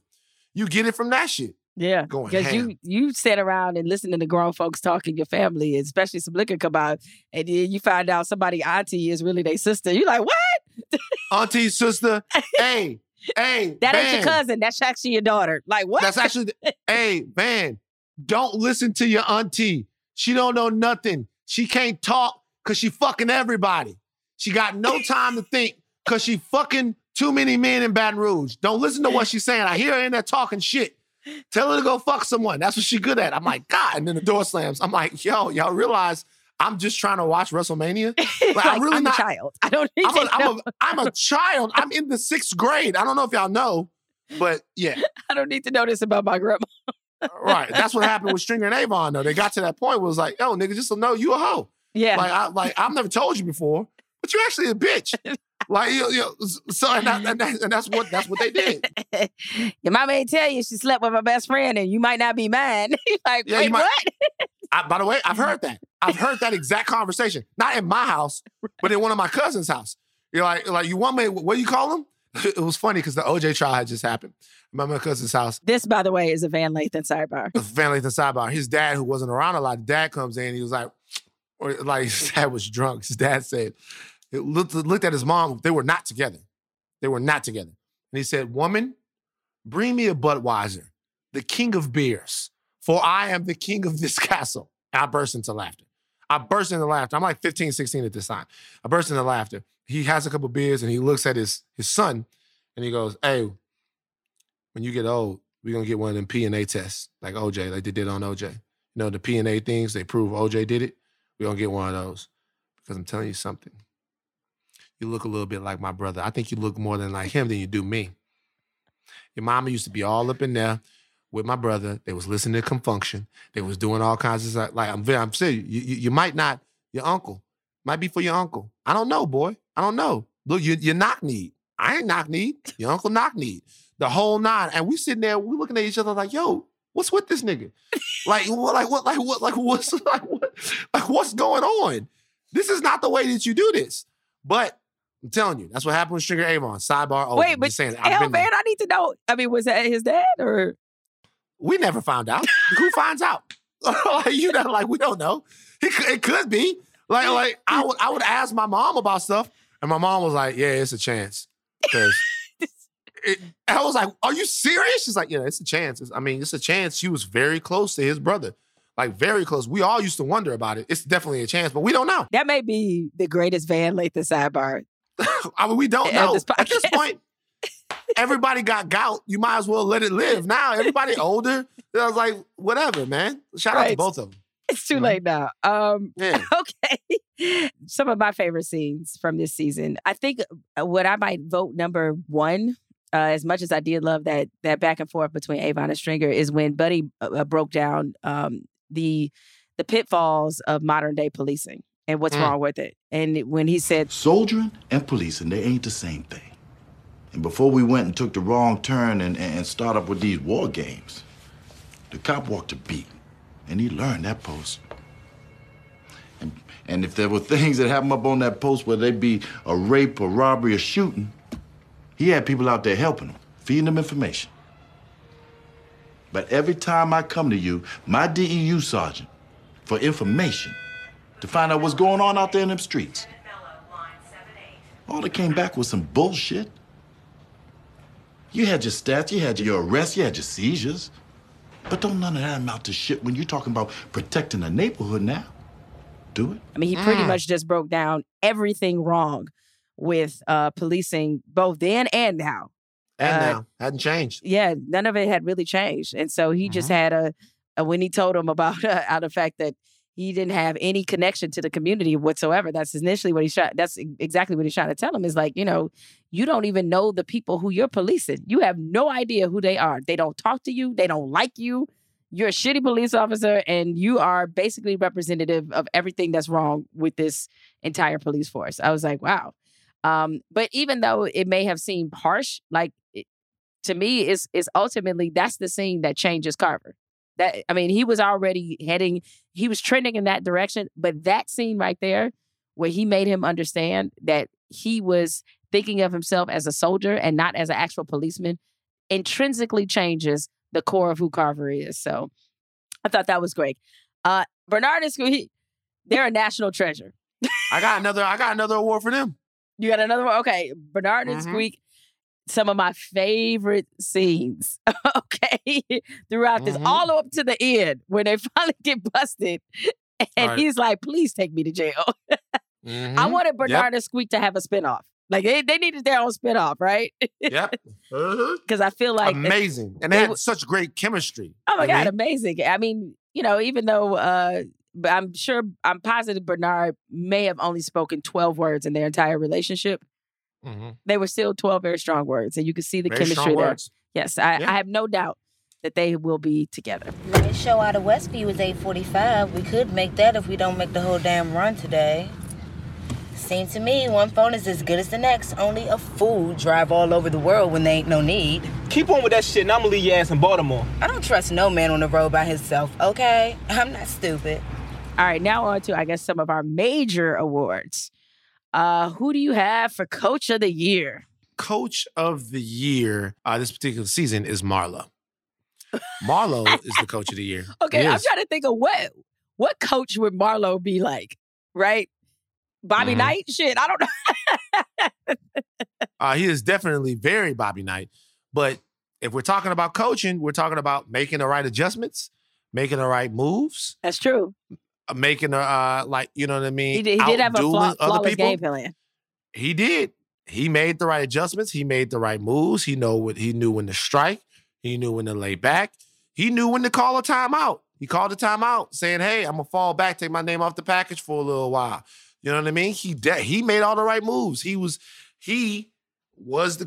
You get it from that shit. Yeah, because you sit around and listening to grown folks talking, your family, especially some liquor come out, and then you find out somebody auntie is really their sister. You like, what? Auntie, sister, hey, that ain't your cousin. That's actually your daughter. Like, what? That's actually, hey, man, don't listen to your auntie. She don't know nothing. She can't talk because she fucking everybody. She got no time to think because she fucking too many men in Baton Rouge. Don't listen to what she's saying. I hear her in there talking shit. Tell her to go fuck someone. That's what she's good at. I'm like, God. And then the door slams. I'm like, yo, y'all realize I'm just trying to watch WrestleMania? Like, I'm not a child. I don't need to know. I'm a child. I'm in the 6th grade. I don't know if y'all know, but yeah. I don't need to know this about my grandma. Right. That's what happened with Stringer and Avon, though. They got to that point where it was like, yo, nigga, just to know you a hoe. Yeah. Like I've never told you before, but you're actually a bitch. Like, that's what they did. Your mama ain't tell you she slept with my best friend and you might not be mine. Like, yeah, wait, what? By the way, I've heard that. I've heard that exact conversation. Not in my house, but in one of my cousin's house. You're like you want me, what do you call him? It was funny because the OJ trial had just happened. My cousin's house. This, by the way, is a Van Lathan sidebar. His dad, who wasn't around a lot, dad comes in, he was like, or like his dad was drunk. His dad said, looked at his mom. They were not together. And he said, woman, bring me a Budweiser, the king of beers, for I am the king of this castle. And I burst into laughter. I'm like 15, 16 at this time. He has a couple beers and he looks at his son And he goes, hey, when you get old, we're going to get one of them P&A tests, like OJ, like they did on OJ. You know, the P&A things, they prove OJ did it. We're going to get one of those. Because I'm telling you something. You look a little bit like my brother. I think you look more than like him than you do me. Your mama used to be all up in there with my brother. They was listening to Confunction. They was doing all kinds of stuff. Like, I'm saying, you might not, your uncle. Might be for your uncle. I don't know, boy. I don't know. Look, you're knock-kneed. I ain't knock-kneed. Your uncle knock-kneed. The whole nine. And we sitting there, we looking at each other like, yo, what's with this nigga? What's going on? This is not the way that you do this. But I'm telling you, that's what happened with Stringer Avon. Sidebar over. Wait, but saying, man, I need to know. I mean, was that his dad or? We never found out. Who finds out? You know, like, we don't know. It could be. Like I would ask my mom about stuff, and my mom was like, yeah, it's a chance. I was like, are you serious? She's like, yeah, it's a chance. It's a chance. She was very close to his brother. Like, very close. We all used to wonder about it. It's definitely a chance, but we don't know. That may be the greatest Van Lathan sidebar. We don't know. At this point, everybody got gout. You might as well let it live. Now, everybody older. I was like, whatever, man. Shout out to both of them. It's too late now. Yeah. Okay. Some of my favorite scenes from this season. I think what I might vote number one, as much as I did love that back and forth between Avon and Stringer, is when Buddy broke down the pitfalls of modern day policing and what's wrong with it. And when he said, soldiering and policing, they ain't the same thing. And before we went and took the wrong turn and start up with these war games, the cop walked a beat. And he learned that post. And if there were things that happened up on that post, whether they be a rape, a robbery, a shooting, he had people out there helping him, feeding him information. But every time I come to you, my DEU sergeant, for information, to find out what's going on out there in them streets, all that came back was some bullshit. You had your stats, you had your arrests, you had your seizures. But don't none of that amount to shit when you're talking about protecting the neighborhood now. Do it. I mean, he pretty much just broke down everything wrong with policing both then and now. And now. Hadn't changed. Yeah, none of it had really changed. And so he just had when he told him about the fact that he didn't have any connection to the community whatsoever. That's initially what that's exactly what he's trying to tell him, is like, you know, you don't even know the people who you're policing. You have no idea who they are. They don't talk to you. They don't like you. You're a shitty police officer, and you are basically representative of everything that's wrong with this entire police force. I was like, wow. But even though it may have seemed harsh, like, to me, it's ultimately that's the scene that changes Carver. He was already he was trending in that direction, but that scene right there where he made him understand that he was thinking of himself as a soldier and not as an actual policeman intrinsically changes the core of who Carver is. So I thought that was great. Bernard and Squee, they're a national treasure. I got another award for them. You got another one? Okay. Bernard and Squeak. Some of my favorite scenes, okay, throughout this, all the way up to the end, when they finally get busted. And he's like, please take me to jail. I wanted Bernard and Squeak to have a spinoff. Like, they needed their own spinoff, right? Yep. Because I feel like... amazing. And they had such great chemistry. Oh, my God, amazing. I mean, you know, even though... I'm positive Bernard may have only spoken 12 words in their entire relationship. They were still 12 very strong words, and you could see the chemistry there. Yes, I have no doubt that they will be together. The show out of Westview is 8:45. We could make that if we don't make the whole damn run today. Seems to me one phone is as good as the next. Only a fool drive all over the world when there ain't no need. Keep on with that shit, and I'm gonna leave your ass in Baltimore. I don't trust no man on the road by himself, okay? I'm not stupid. All right, now on to, I guess, some of our major awards. Who do you have for Coach of the Year? Coach of the Year this particular season is Marlo. Marlo is the Coach of the Year. Okay, I'm trying to think of what coach would Marlo be like, right? Bobby Knight? Shit, I don't know. He is definitely very Bobby Knight. But if we're talking about coaching, we're talking about making the right adjustments, making the right moves. That's true. Making you know what I mean? He did have a flawless game plan. He did. he made the right adjustments. He made the right moves. He knew when to strike. He knew when to lay back. He knew when to call a timeout. He called a timeout saying, hey, I'm going to fall back, take my name off the package for a little while. You know what I mean? He made all the right moves. He was the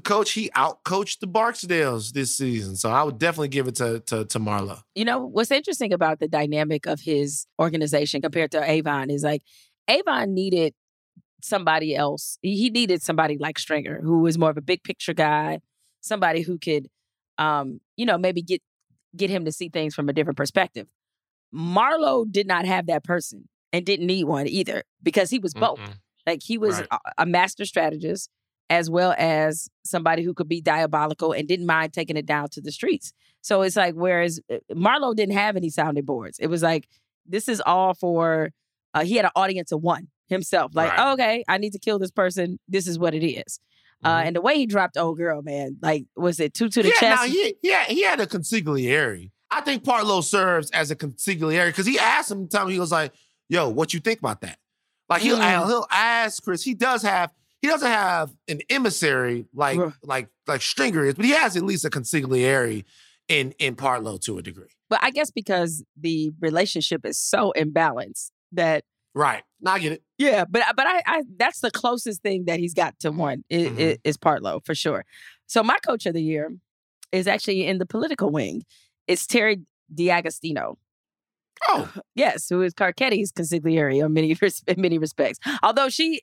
coach. He outcoached the Barksdales this season. So I would definitely give it to Marlo. You know, what's interesting about the dynamic of his organization compared to Avon is like Avon needed somebody else. He needed somebody like Stringer, who was more of a big picture guy, somebody who could, maybe get him to see things from a different perspective. Marlo did not have that person and didn't need one either because he was both. Like he was a master strategist as well as somebody who could be diabolical and didn't mind taking it down to the streets. So it's like, whereas Marlo didn't have any sounding boards. It was like, this is all for, he had an audience of one himself. Like, oh, okay, I need to kill this person. This is what it is. And the way he dropped old girl, man, like, was it two to the chest? No, he had a consigliere. I think Marlo serves as a consigliere because he asked him, he was like, yo, what you think about that? Like, he'll ask Chris. He doesn't have an emissary like Stringer is, but he has at least a consigliere in Marlo to a degree. But I guess because the relationship is so imbalanced that now I get it. Yeah, but I that's the closest thing that he's got to one is Marlo for sure. So my coach of the year is actually in the political wing. It's Terry DiAgostino. Oh. Yes, who is Carcetti's consigliere in many respects. Although she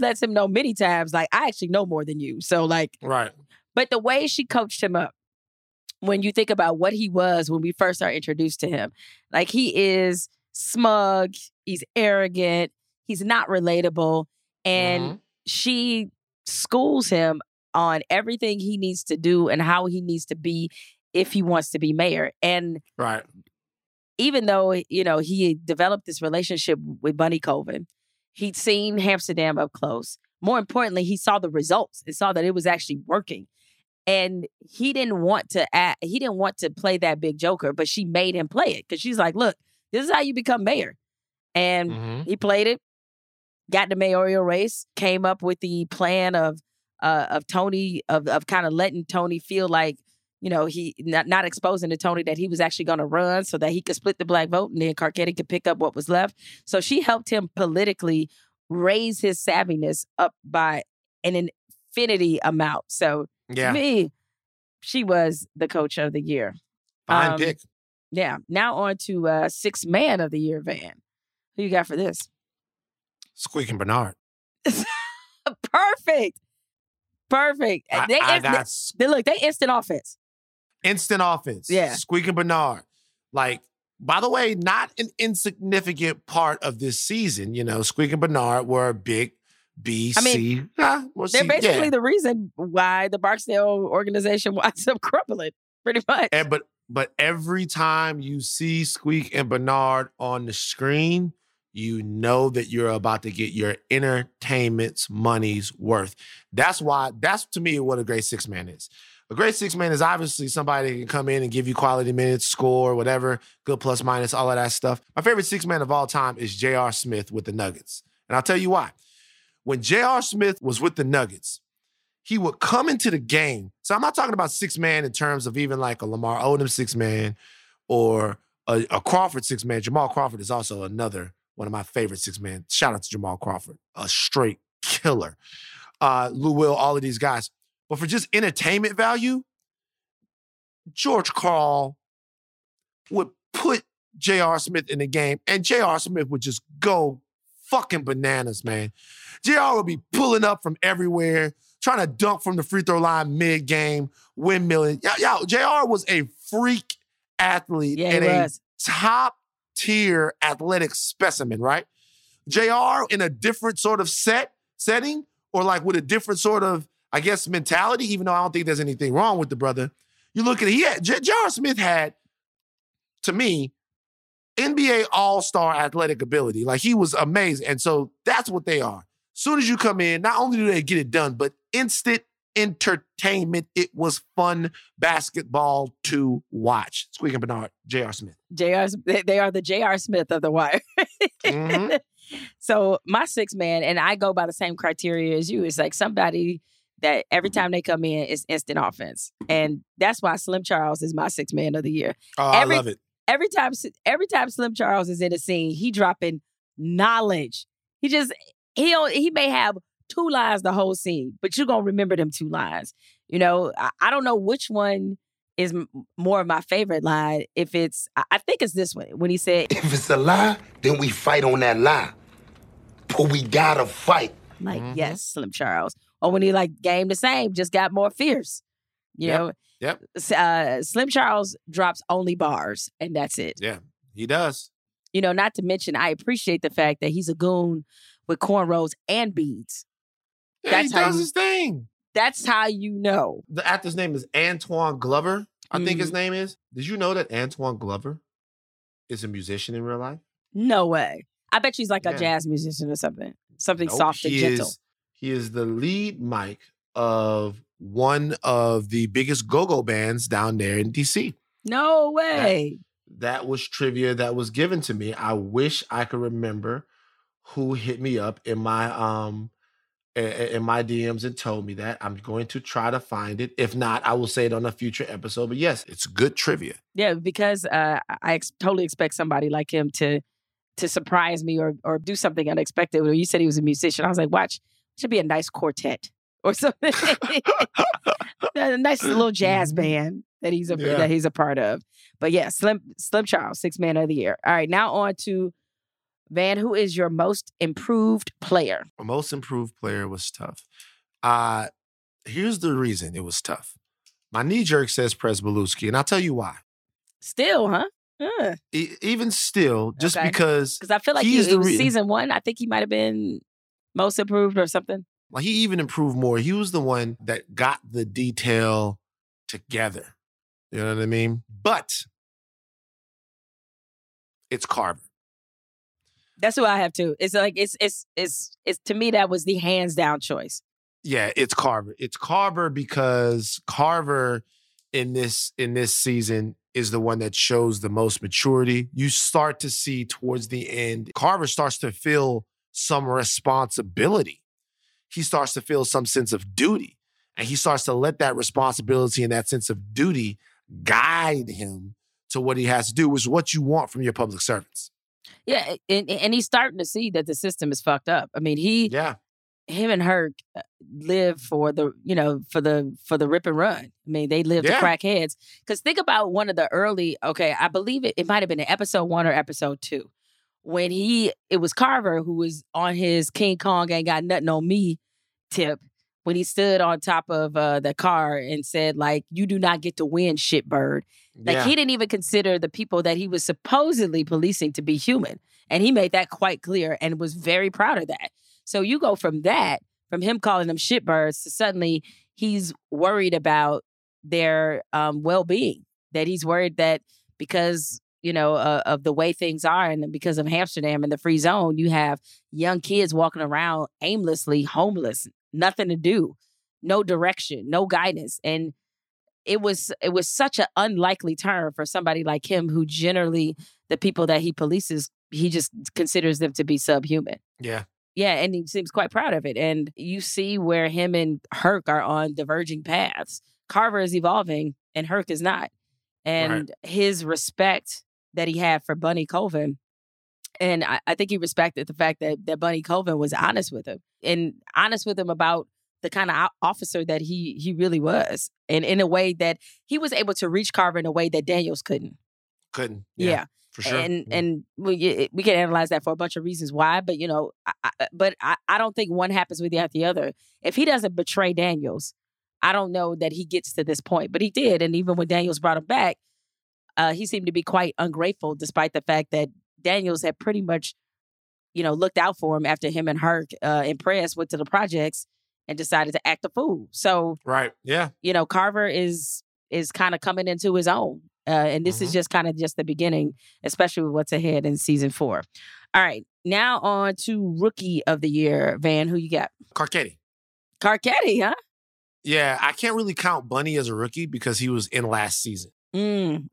lets him know many times, like, I actually know more than you. So, like... Right. But the way she coached him up, when you think about what he was when we first are introduced to him, like, he is smug, he's arrogant, he's not relatable, and she schools him on everything he needs to do and how he needs to be if he wants to be mayor. And... Right. Even though, you know, he developed this relationship with Bunny Colvin, he'd seen Hamsterdam up close. More importantly, he saw the results and saw that it was actually working. And he didn't want to play that big joker, but she made him play it because she's like, look, this is how you become mayor. And he played it, got the mayoral race, came up with the plan of Tony, of kind of letting Tony feel like, you know, he not exposing to Tony that he was actually going to run so that he could split the black vote and then Carcetti could pick up what was left. So she helped him politically raise his savviness up by an infinity amount. So to me, she was the coach of the year. Fine pick. Yeah. Now on to sixth man of the year, Van. Who you got for this? Squeak and Bernard. Perfect. They instant offense. Instant offense. Yeah. Squeak and Bernard. Like, by the way, not an insignificant part of this season. You know, Squeak and Bernard were a big B, C. They're basically the reason why the Barksdale organization winds up crumbling, pretty much. But every time you see Squeak and Bernard on the screen, you know that you're about to get your entertainment's money's worth. That's to me what a great six man is. A great six man is obviously somebody that can come in and give you quality minutes, score, whatever, good plus minus, all of that stuff. My favorite six man of all time is J.R. Smith with the Nuggets. And I'll tell you why. When J.R. Smith was with the Nuggets, he would come into the game. So I'm not talking about six man in terms of even like a Lamar Odom six man or a Crawford six man. Jamal Crawford is also another one of my favorite six man. Shout out to Jamal Crawford, a straight killer. Lou Will, all of these guys. But for just entertainment value, George Karl would put J.R. Smith in the game, and J.R. Smith would just go fucking bananas, man. J.R. would be pulling up from everywhere, trying to dunk from the free throw line mid-game, windmilling. Yo, J.R. was a freak athlete and a top-tier athletic specimen, right? J.R. in a different sort of setting or like with a different sort of, I guess, mentality, even though I don't think there's anything wrong with the brother. You look at it, J.R. Smith had, to me, NBA all-star athletic ability. Like, he was amazing. And so that's what they are. As soon as you come in, not only do they get it done, but instant entertainment. It was fun basketball to watch. Squeak and Bernard, J.R. Smith. They are the J.R. Smith of The Wire. So my sixth man, and I go by the same criteria as you, it's like somebody that every time they come in is instant offense. And that's why Slim Charles is my sixth man of the year. Oh, I love it. Every time Slim Charles is in a scene, he dropping knowledge. He may have two lines the whole scene, but you're going to remember them two lines. You know, I don't know which one is more of my favorite line. I think it's this one, when he said, if it's a lie, then we fight on that lie. But we got to fight. Like, yes, Slim Charles. Or when he like, game the same, just got more fierce. You know? Slim Charles drops only bars, and that's it. Yeah, he does. You know, not to mention, I appreciate the fact that he's a goon with cornrows and beads. Yeah, he does his thing. That's how you know. The actor's name is Antoine Glover, I think his name is. Did you know that Antoine Glover is a musician in real life? No way. I bet she's like a jazz musician or something. Something soft and gentle. He is the lead mic of one of the biggest go-go bands down there in D.C. No way. That was trivia that was given to me. I wish I could remember who hit me up in my DMs and told me that. I'm going to try to find it. If not, I will say it on a future episode. But yes, it's good trivia. Yeah, because I totally expect somebody like him to surprise me or do something unexpected. When you said he was a musician, I was like, watch, it should be a nice quartet or something. A nice little jazz band that he's a part of. But yeah, Slim Charles, sixth man of the year. All right, now on to Van. Who is your most improved player? My most improved player was tough. Here's the reason it was tough. My knee jerk says Prez Belusky, and I'll tell you why. Still, huh? Even still, just because I feel like season one, I think he might have been most improved or something. Like, he even improved more. He was the one that got the detail together. You know what I mean? But it's Carver. That's who I have too. It's like it's to me that was the hands down choice. Yeah, it's Carver. It's Carver because Carver in this season is the one that shows the most maturity. You start to see towards the end, Carver starts to feel some responsibility. He starts to feel some sense of duty. And he starts to let that responsibility and that sense of duty guide him to what he has to do, which is what you want from your public servants. Yeah, and he's starting to see that the system is fucked up. I mean, him and Herc live for the rip and run. I mean, they live to crack heads. Because think about one of the early, I believe it might have been in episode 1 or episode 2, when it was Carver who was on his King Kong ain't got nothing on me tip. When he stood on top of the car and said, like, you do not get to win, shitbird. Like, he didn't even consider the people that he was supposedly policing to be human. And he made that quite clear and was very proud of that. So you go from that, from him calling them shitbirds, to suddenly he's worried about their well-being. That he's worried that because, you know, of the way things are and because of Hamsterdam and the free zone, you have young kids walking around aimlessly, homeless, nothing to do, no direction, no guidance. And it was such an unlikely turn for somebody like him who generally, the people that he polices, he just considers them to be subhuman. Yeah. Yeah, and he seems quite proud of it. And you see where him and Herc are on diverging paths. Carver is evolving and Herc is not. And his respect that he had for Bunny Colvin, and I think he respected the fact that Bunny Colvin was honest with him and honest with him about the kind of officer that he really was. And in a way that he was able to reach Carver in a way that Daniels couldn't. Yeah. For sure. And we can analyze that for a bunch of reasons why. But, you know, I don't think one happens without the other. If he doesn't betray Daniels, I don't know that he gets to this point. But he did. And even when Daniels brought him back, he seemed to be quite ungrateful, despite the fact that Daniels had pretty much, you know, looked out for him after him and Herc and Press went to the projects and decided to act a fool. So, you know, Carver is kind of coming into his own. And this is just kind of just the beginning, especially with what's ahead in season 4. All right. Now on to Rookie of the Year. Van, who you got? Carcetti, huh? Yeah. I can't really count Bunny as a rookie because he was in last season.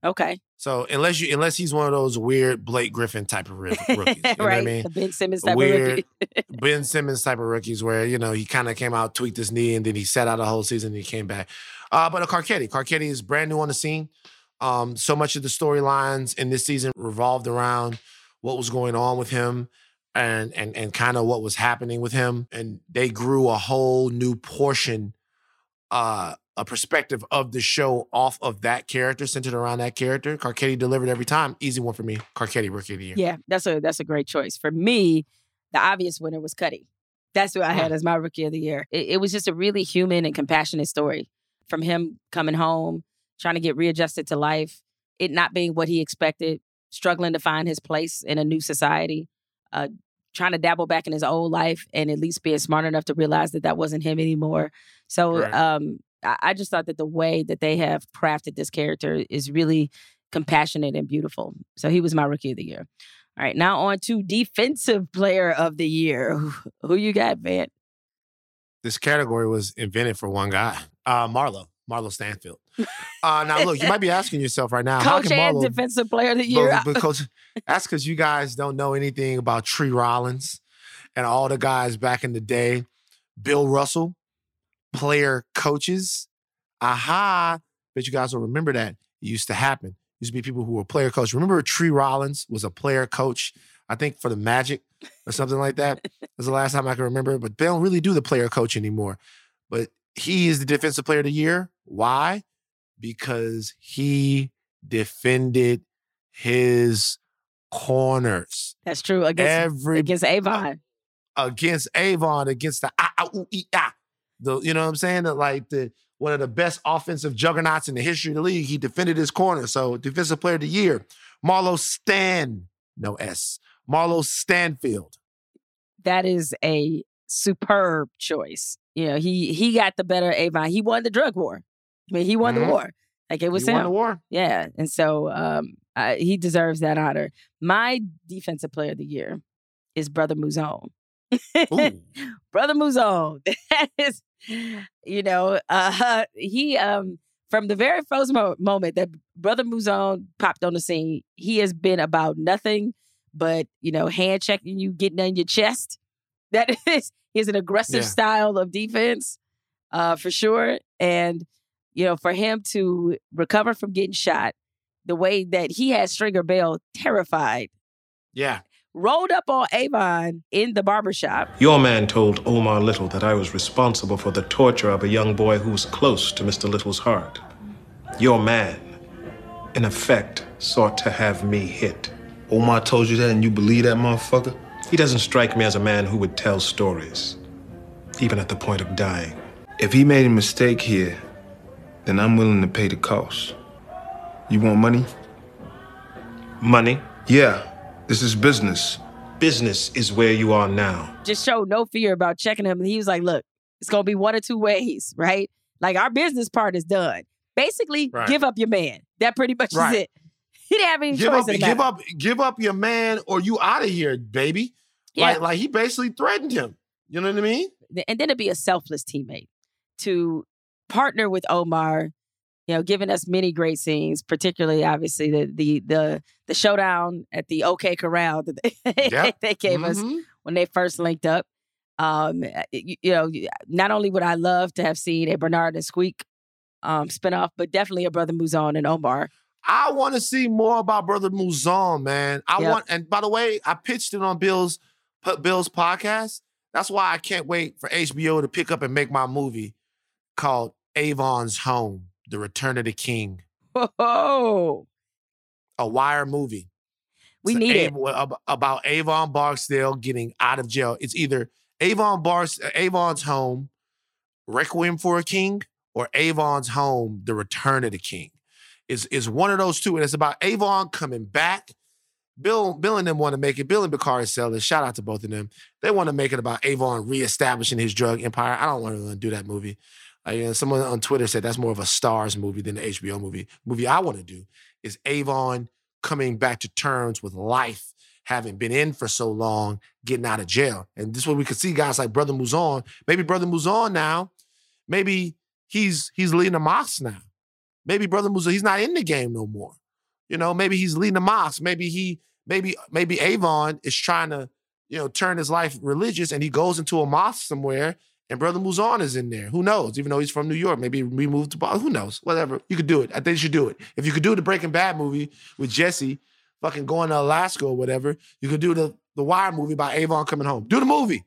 Okay. So unless he's one of those weird Blake Griffin type of rookies, you know what I mean? Ben Simmons type of rookie. Ben Simmons type of rookies where, you know, he kind of came out, tweaked his knee, and then he sat out the whole season and he came back. But Carcetti is brand new on the scene. So much of the storylines in this season revolved around what was going on with him and kind of what was happening with him. And they grew a whole new portion, a perspective of the show off of that character, centered around that character. Carcetti delivered every time. Easy one for me. Carcetti, Rookie of the Year. Yeah, that's a great choice. For me, the obvious winner was Cutty. That's who I had as my Rookie of the Year. It was just a really human and compassionate story. From him coming home, trying to get readjusted to life, it not being what he expected, struggling to find his place in a new society, trying to dabble back in his old life and at least being smart enough to realize that that wasn't him anymore. So, I just thought that the way that they have crafted this character is really compassionate and beautiful. So he was my Rookie of the Year. All right, now on to Defensive Player of the Year. Who you got, man? This category was invented for one guy, Marlo Stanfield. Now, look, you might be asking yourself right now, how can Marlo... Defensive Player of the Year. But Coach, that's because you guys don't know anything about Tree Rollins and all the guys back in the day. Bill Russell. Player coaches. Aha. Bet you guys will remember that. It used to happen. It used to be people who were player coach. Remember Tree Rollins was a player coach, I think for the Magic or something like that. That's the last time I can remember. But they don't really do the player coach anymore. But he is the Defensive Player of the Year. Why? Because he defended his corners. That's true. Against Avon. Against the you know what I'm saying? Like one of the best offensive juggernauts in the history of the league. He defended his corner. So Defensive Player of the Year, Marlo Stanfield. That is a superb choice. You know, he got the better Avon. He won the drug war. I mean, he won the war. Like it was him. He won the war. Yeah. And so he deserves that honor. My Defensive Player of the Year is Brother Mouzone. Brother Mouzone. That is, you know, he from the very first moment that Brother Mouzone popped on the scene, he has been about nothing but, you know, hand checking you, getting on your chest. That is an aggressive style of defense for sure. And, you know, for him to recover from getting shot the way that he had Stringer Bell terrified. Yeah. Rolled up on Avon in the barbershop. Your man told Omar Little that I was responsible for the torture of a young boy who was close to Mr. Little's heart. Your man, in effect, sought to have me hit. Omar told you that and you believe that motherfucker? He doesn't strike me as a man who would tell stories, even at the point of dying. If he made a mistake here, then I'm willing to pay the cost. You want money? Money? Yeah. This is business. Business is where you are now. Just showed no fear about checking him. And he was like, look, it's going to be one of two ways, right? Like our business part is done. Basically, give up your man. That pretty much is it. He didn't have any choice in that. Give up your man or you out of here, baby. Yeah. Like he basically threatened him. You know what I mean? And then to be a selfless teammate, to partner with Omar, you know, giving us many great scenes, particularly, obviously, the showdown at the OK Corral that they gave us when they first linked up. You know, not only would I love to have seen a Bernard and Squeak spinoff, but definitely a Brother Mouzone and Omar. I want to see more about Brother Mouzone, man. I want, and by the way, I pitched it on Bill's podcast. That's why I can't wait for HBO to pick up and make my movie called Avon's Home. The Return of the King. Whoa. A Wire movie. About Avon Barksdale getting out of jail. It's either Avon's Home, Requiem for a King, or Avon's Home, The Return of the King. It's one of those two, and it's about Avon coming back. Bill and them want to make it. Bill and Bakari Sellers, shout out to both of them. They want to make it about Avon reestablishing his drug empire. I don't want to do that movie. Someone on Twitter said that's more of a Starz movie than the HBO movie. The movie I want to do is Avon coming back to terms with life, having been in for so long, getting out of jail. And this is where we could see guys like Brother Mouzone. Maybe Brother Mouzone now, maybe he's leading the mocks now. Maybe Brother Mouzone, he's not in the game no more. You know, maybe he's leading the mosque. Maybe Avon is trying to, you know, turn his life religious, and he goes into a mosque somewhere, and Brother Mouzone is in there. Who knows? Even though he's from New York, maybe we moved to Boston. Who knows? Whatever. You could do it. I think you should do it. If you could do the Breaking Bad movie with Jesse fucking going to Alaska or whatever, you could do the Wire movie by Avon coming home. Do the movie.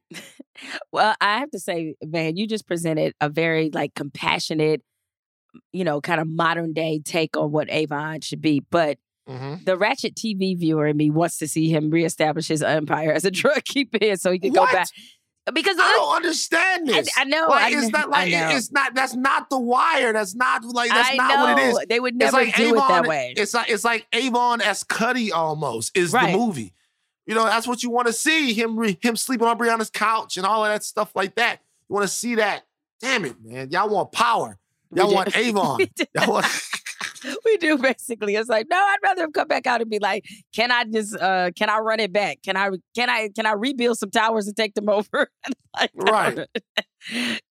Well, I have to say, man, you just presented a very, like, compassionate, you know, kind of modern day take on what Avon should be. But the ratchet TV viewer in me wants to see him reestablish his empire as a drug kingpin so he can go back. Because I don't understand this. I know. Like, it's not like it's not. That's not The Wire. That's not like that's not what it is. They would never do Avon, it that way. It's like Avon as Cutty almost is the movie. You know, that's what you want to see him sleeping on Brianna's couch and all of that stuff like that. You want to see that? Damn it, man! Y'all want power. Y'all want Avon. Y'all want. We do, basically. It's like, no, I'd rather him come back out and be like, can I just, can I run it back? Can I rebuild some towers and take them over? Like, right.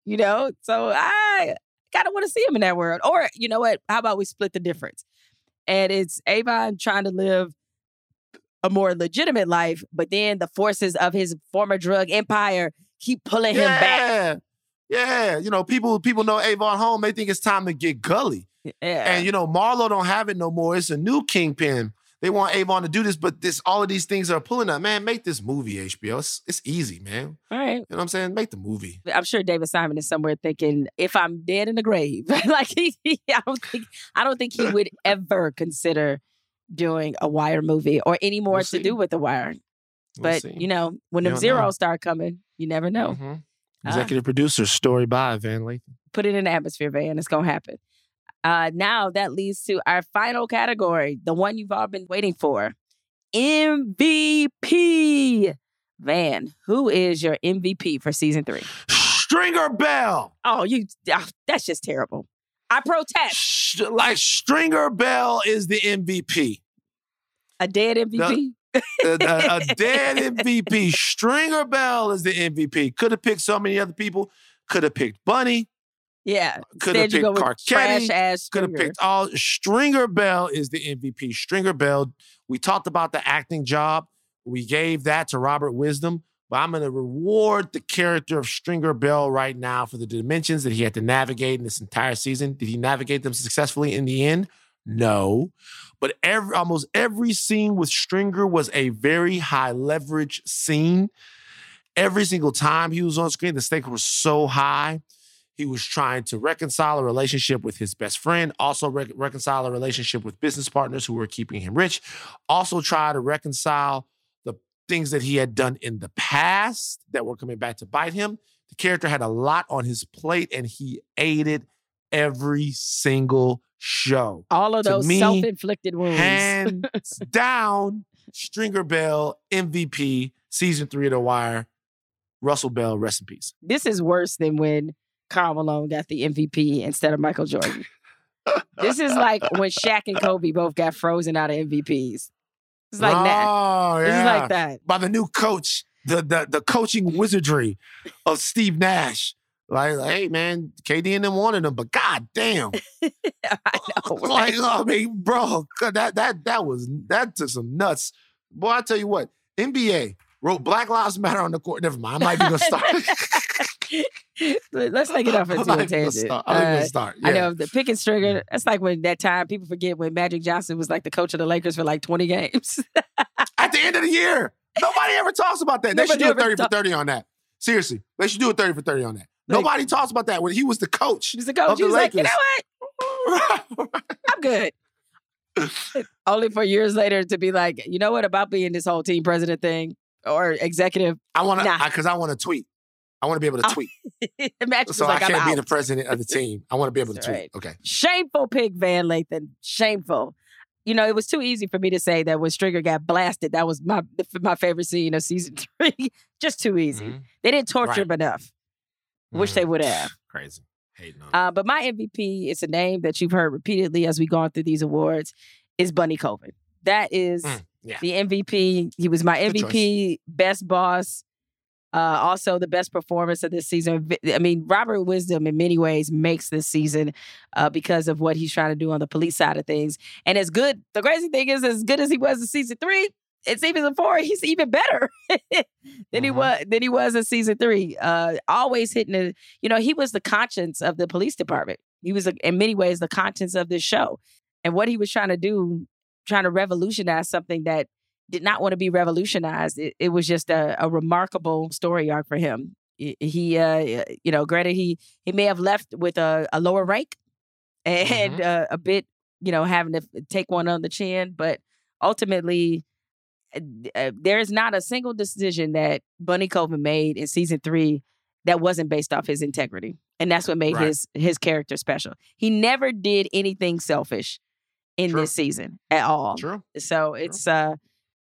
You know, so I kind of want to see him in that world. Or, you know what, how about we split the difference? And it's Avon trying to live a more legitimate life, but then the forces of his former drug empire keep pulling him back. Yeah, you know, people know Avon home. They think it's time to get gully. Yeah. And, you know, Marlo don't have it no more. It's a new kingpin. They want Avon to do this, but all of these things are pulling up. Man, make this movie, HBO. It's easy, man. All right. You know what I'm saying? Make the movie. I'm sure David Simon is somewhere thinking, if I'm dead in the grave, like I don't think he would ever consider doing a Wire movie or any more to do with The Wire. But, you know, when them zeros start coming, you never know. Mm-hmm. Executive producer, story by Van Lathan. Put it in the atmosphere, Van. It's going to happen. Now that leads to our final category, the one you've all been waiting for. MVP. Van, who is your MVP for season 3? Stringer Bell. Oh, that's just terrible. I protest. Stringer Bell is the MVP. A dead MVP? A dead MVP. Stringer Bell is the MVP. Could have picked so many other people. Could have picked Bunny. Yeah. Could have picked Carcetti. Could have picked all. Stringer Bell is the MVP. Stringer Bell. We talked about the acting job. We gave that to Robert Wisdom. But I'm going to reward the character of Stringer Bell right now for the dimensions that he had to navigate in this entire season. Did he navigate them successfully in the end? No. But almost every scene with Stringer was a very high leverage scene. Every single time he was on screen, the stakes were so high. He was trying to reconcile a relationship with his best friend, also reconcile a relationship with business partners who were keeping him rich, also try to reconcile the things that he had done in the past that were coming back to bite him. The character had a lot on his plate, and he ate it every single show. All of those self-inflicted wounds. Hands down, Stringer Bell, MVP, season 3 of The Wire. Russell Bell, rest in peace. This is worse than when Karl Malone got the MVP instead of Michael Jordan. This is like when Shaq and Kobe both got frozen out of MVPs. It's like that. Oh, yeah. It's like that. By the new coach, the coaching wizardry of Steve Nash. Like, hey, man, KD and them wanted him, but goddamn. I know. Right? Like, I mean, bro, that took some nuts. Boy, I tell you what, NBA wrote Black Lives Matter on the court. Never mind, I might be going to start. Let's take it off into a tangent. I'm gonna start. Yeah. I know the pick and Stringer. That's like when that time people forget when Magic Johnson was like the coach of the Lakers for like 20 games at the end of the year. Nobody ever talks about that. They should do a 30 for 30 on that. Seriously, they should do a 30 for 30 on that. Like, nobody talks about that when he was the coach. He was the coach. He was like, you know what? I'm good. Only for years later to be like, you know what about being this whole team president thing or executive? I want to tweet. I want to be able to tweet. So like, I can't be the president of the team. I want to be able to tweet. Right. Okay. Shameful pick, Van Lathan. Shameful. You know, it was too easy for me to say that when Stringer got blasted, that was my favorite scene of season 3. Just too easy. Mm-hmm. They didn't torture him enough. Mm-hmm. Wish they would have. Crazy. Hating on him. But my MVP, it's a name that you've heard repeatedly as we've gone through these awards, is Bunny Colvin. That is the MVP. He was my MVP, best boss. Also, the best performance of this season. I mean, Robert Wisdom in many ways makes this season because of what he's trying to do on the police side of things. And as good, the crazy thing is, as good as he was in season three, in season four, he's even better than he was in season three. Always hitting it. You know, he was the conscience of the police department. He was, in many ways, the conscience of this show. And what he was trying to do, trying to revolutionize something that did not want to be revolutionized. It was just a remarkable story arc for him. Granted, he may have left with a lower rank and a bit, having to take one on the chin. But ultimately, there is not a single decision that Bunny Colvin made in season three that wasn't based off his integrity. And that's what made his character special. He never did anything selfish in this season at all. True. So it's...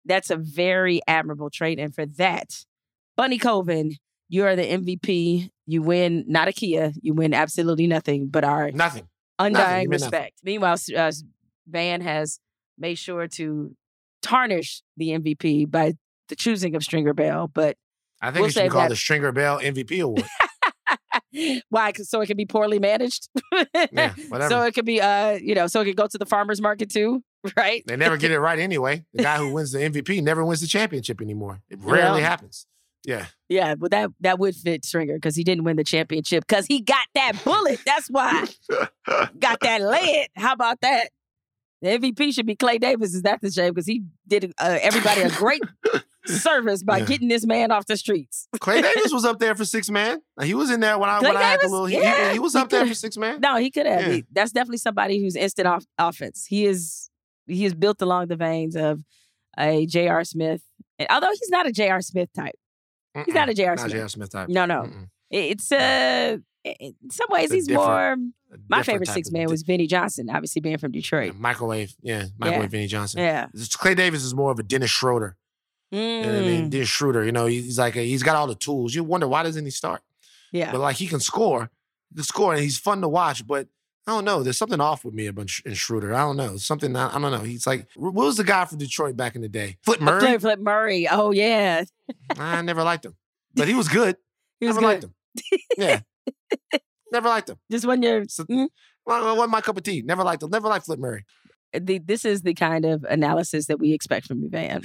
That's a very admirable trait. And for that, Bunny Colvin, you are the MVP. You win, not a Kia. You win absolutely nothing, but our undying respect. Meanwhile, Van has made sure to tarnish the MVP by the choosing of Stringer Bell. But I think we should call the Stringer Bell MVP Award. Why? So it can be poorly managed? Yeah, whatever. So it could be, so it could go to the farmer's market too. Right? They never get it right anyway. The guy who wins the MVP never wins the championship anymore. It rarely happens. Yeah. Yeah, well, that would fit Stringer because he didn't win the championship because he got that bullet. That's why. Got that lead. How about that? The MVP should be Clay Davis. Is that the shame? Because he did everybody a great service by getting this man off the streets. Clay Davis was up there for six man. He was in there when I had the little... He was up there for six man. No, he could have. Yeah. That's definitely somebody who's instant offense. He is built along the veins of a J.R. Smith. And although he's not a J.R. Smith type. He's not a J.R. Smith. Not a J.R. Smith type. No. It's, in some ways, he's more... My favorite six-man was Vinnie Johnson, obviously being from Detroit. Microwave Vinnie Johnson. Yeah. Clay Davis is more of a Dennis Schroeder. You know what I mean? Dennis Schroeder, he's like, he's got all the tools. You wonder, why doesn't he start? Yeah. But, he can score. And he's fun to watch, but... I don't know. There's something off with me about Schroeder. I don't know. Something, I don't know. He's like, what was the guy from Detroit back in the day? Flip Murray? Flip Murray. Oh, yeah. I never liked him. But he was good. Liked him. Yeah. Never liked him. Just when you're... wasn't my cup of tea. Never liked him. Never liked Flip Murray. This is the kind of analysis that we expect from you, Van.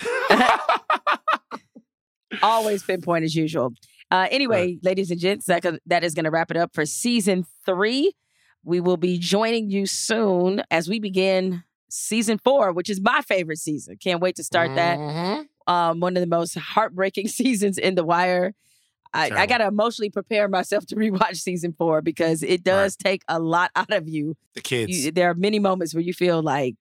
Always pinpoint as usual. Anyway, ladies and gents, that is going to wrap it up for season three. We will be joining you soon as we begin season four, which is my favorite season. Can't wait to start that. One of the most heartbreaking seasons in The Wire. I got to emotionally prepare myself to rewatch season four because it does take a lot out of you. The kids. There are many moments where you feel like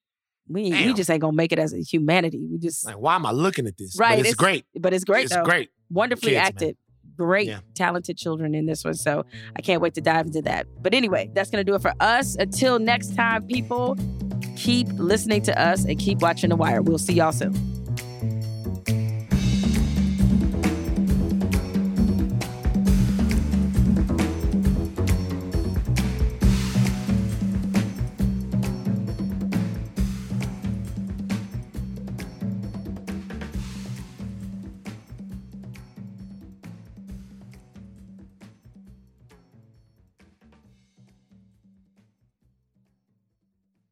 we just ain't going to make it as a humanity. We just... Like, why am I looking at this? Right. But it's great. It's great. Wonderfully acted. Man. Great, talented children in this one. So I can't wait to dive into that. But anyway, that's going to do it for us. Until next time, people, keep listening to us and keep watching The Wire. We'll see y'all soon.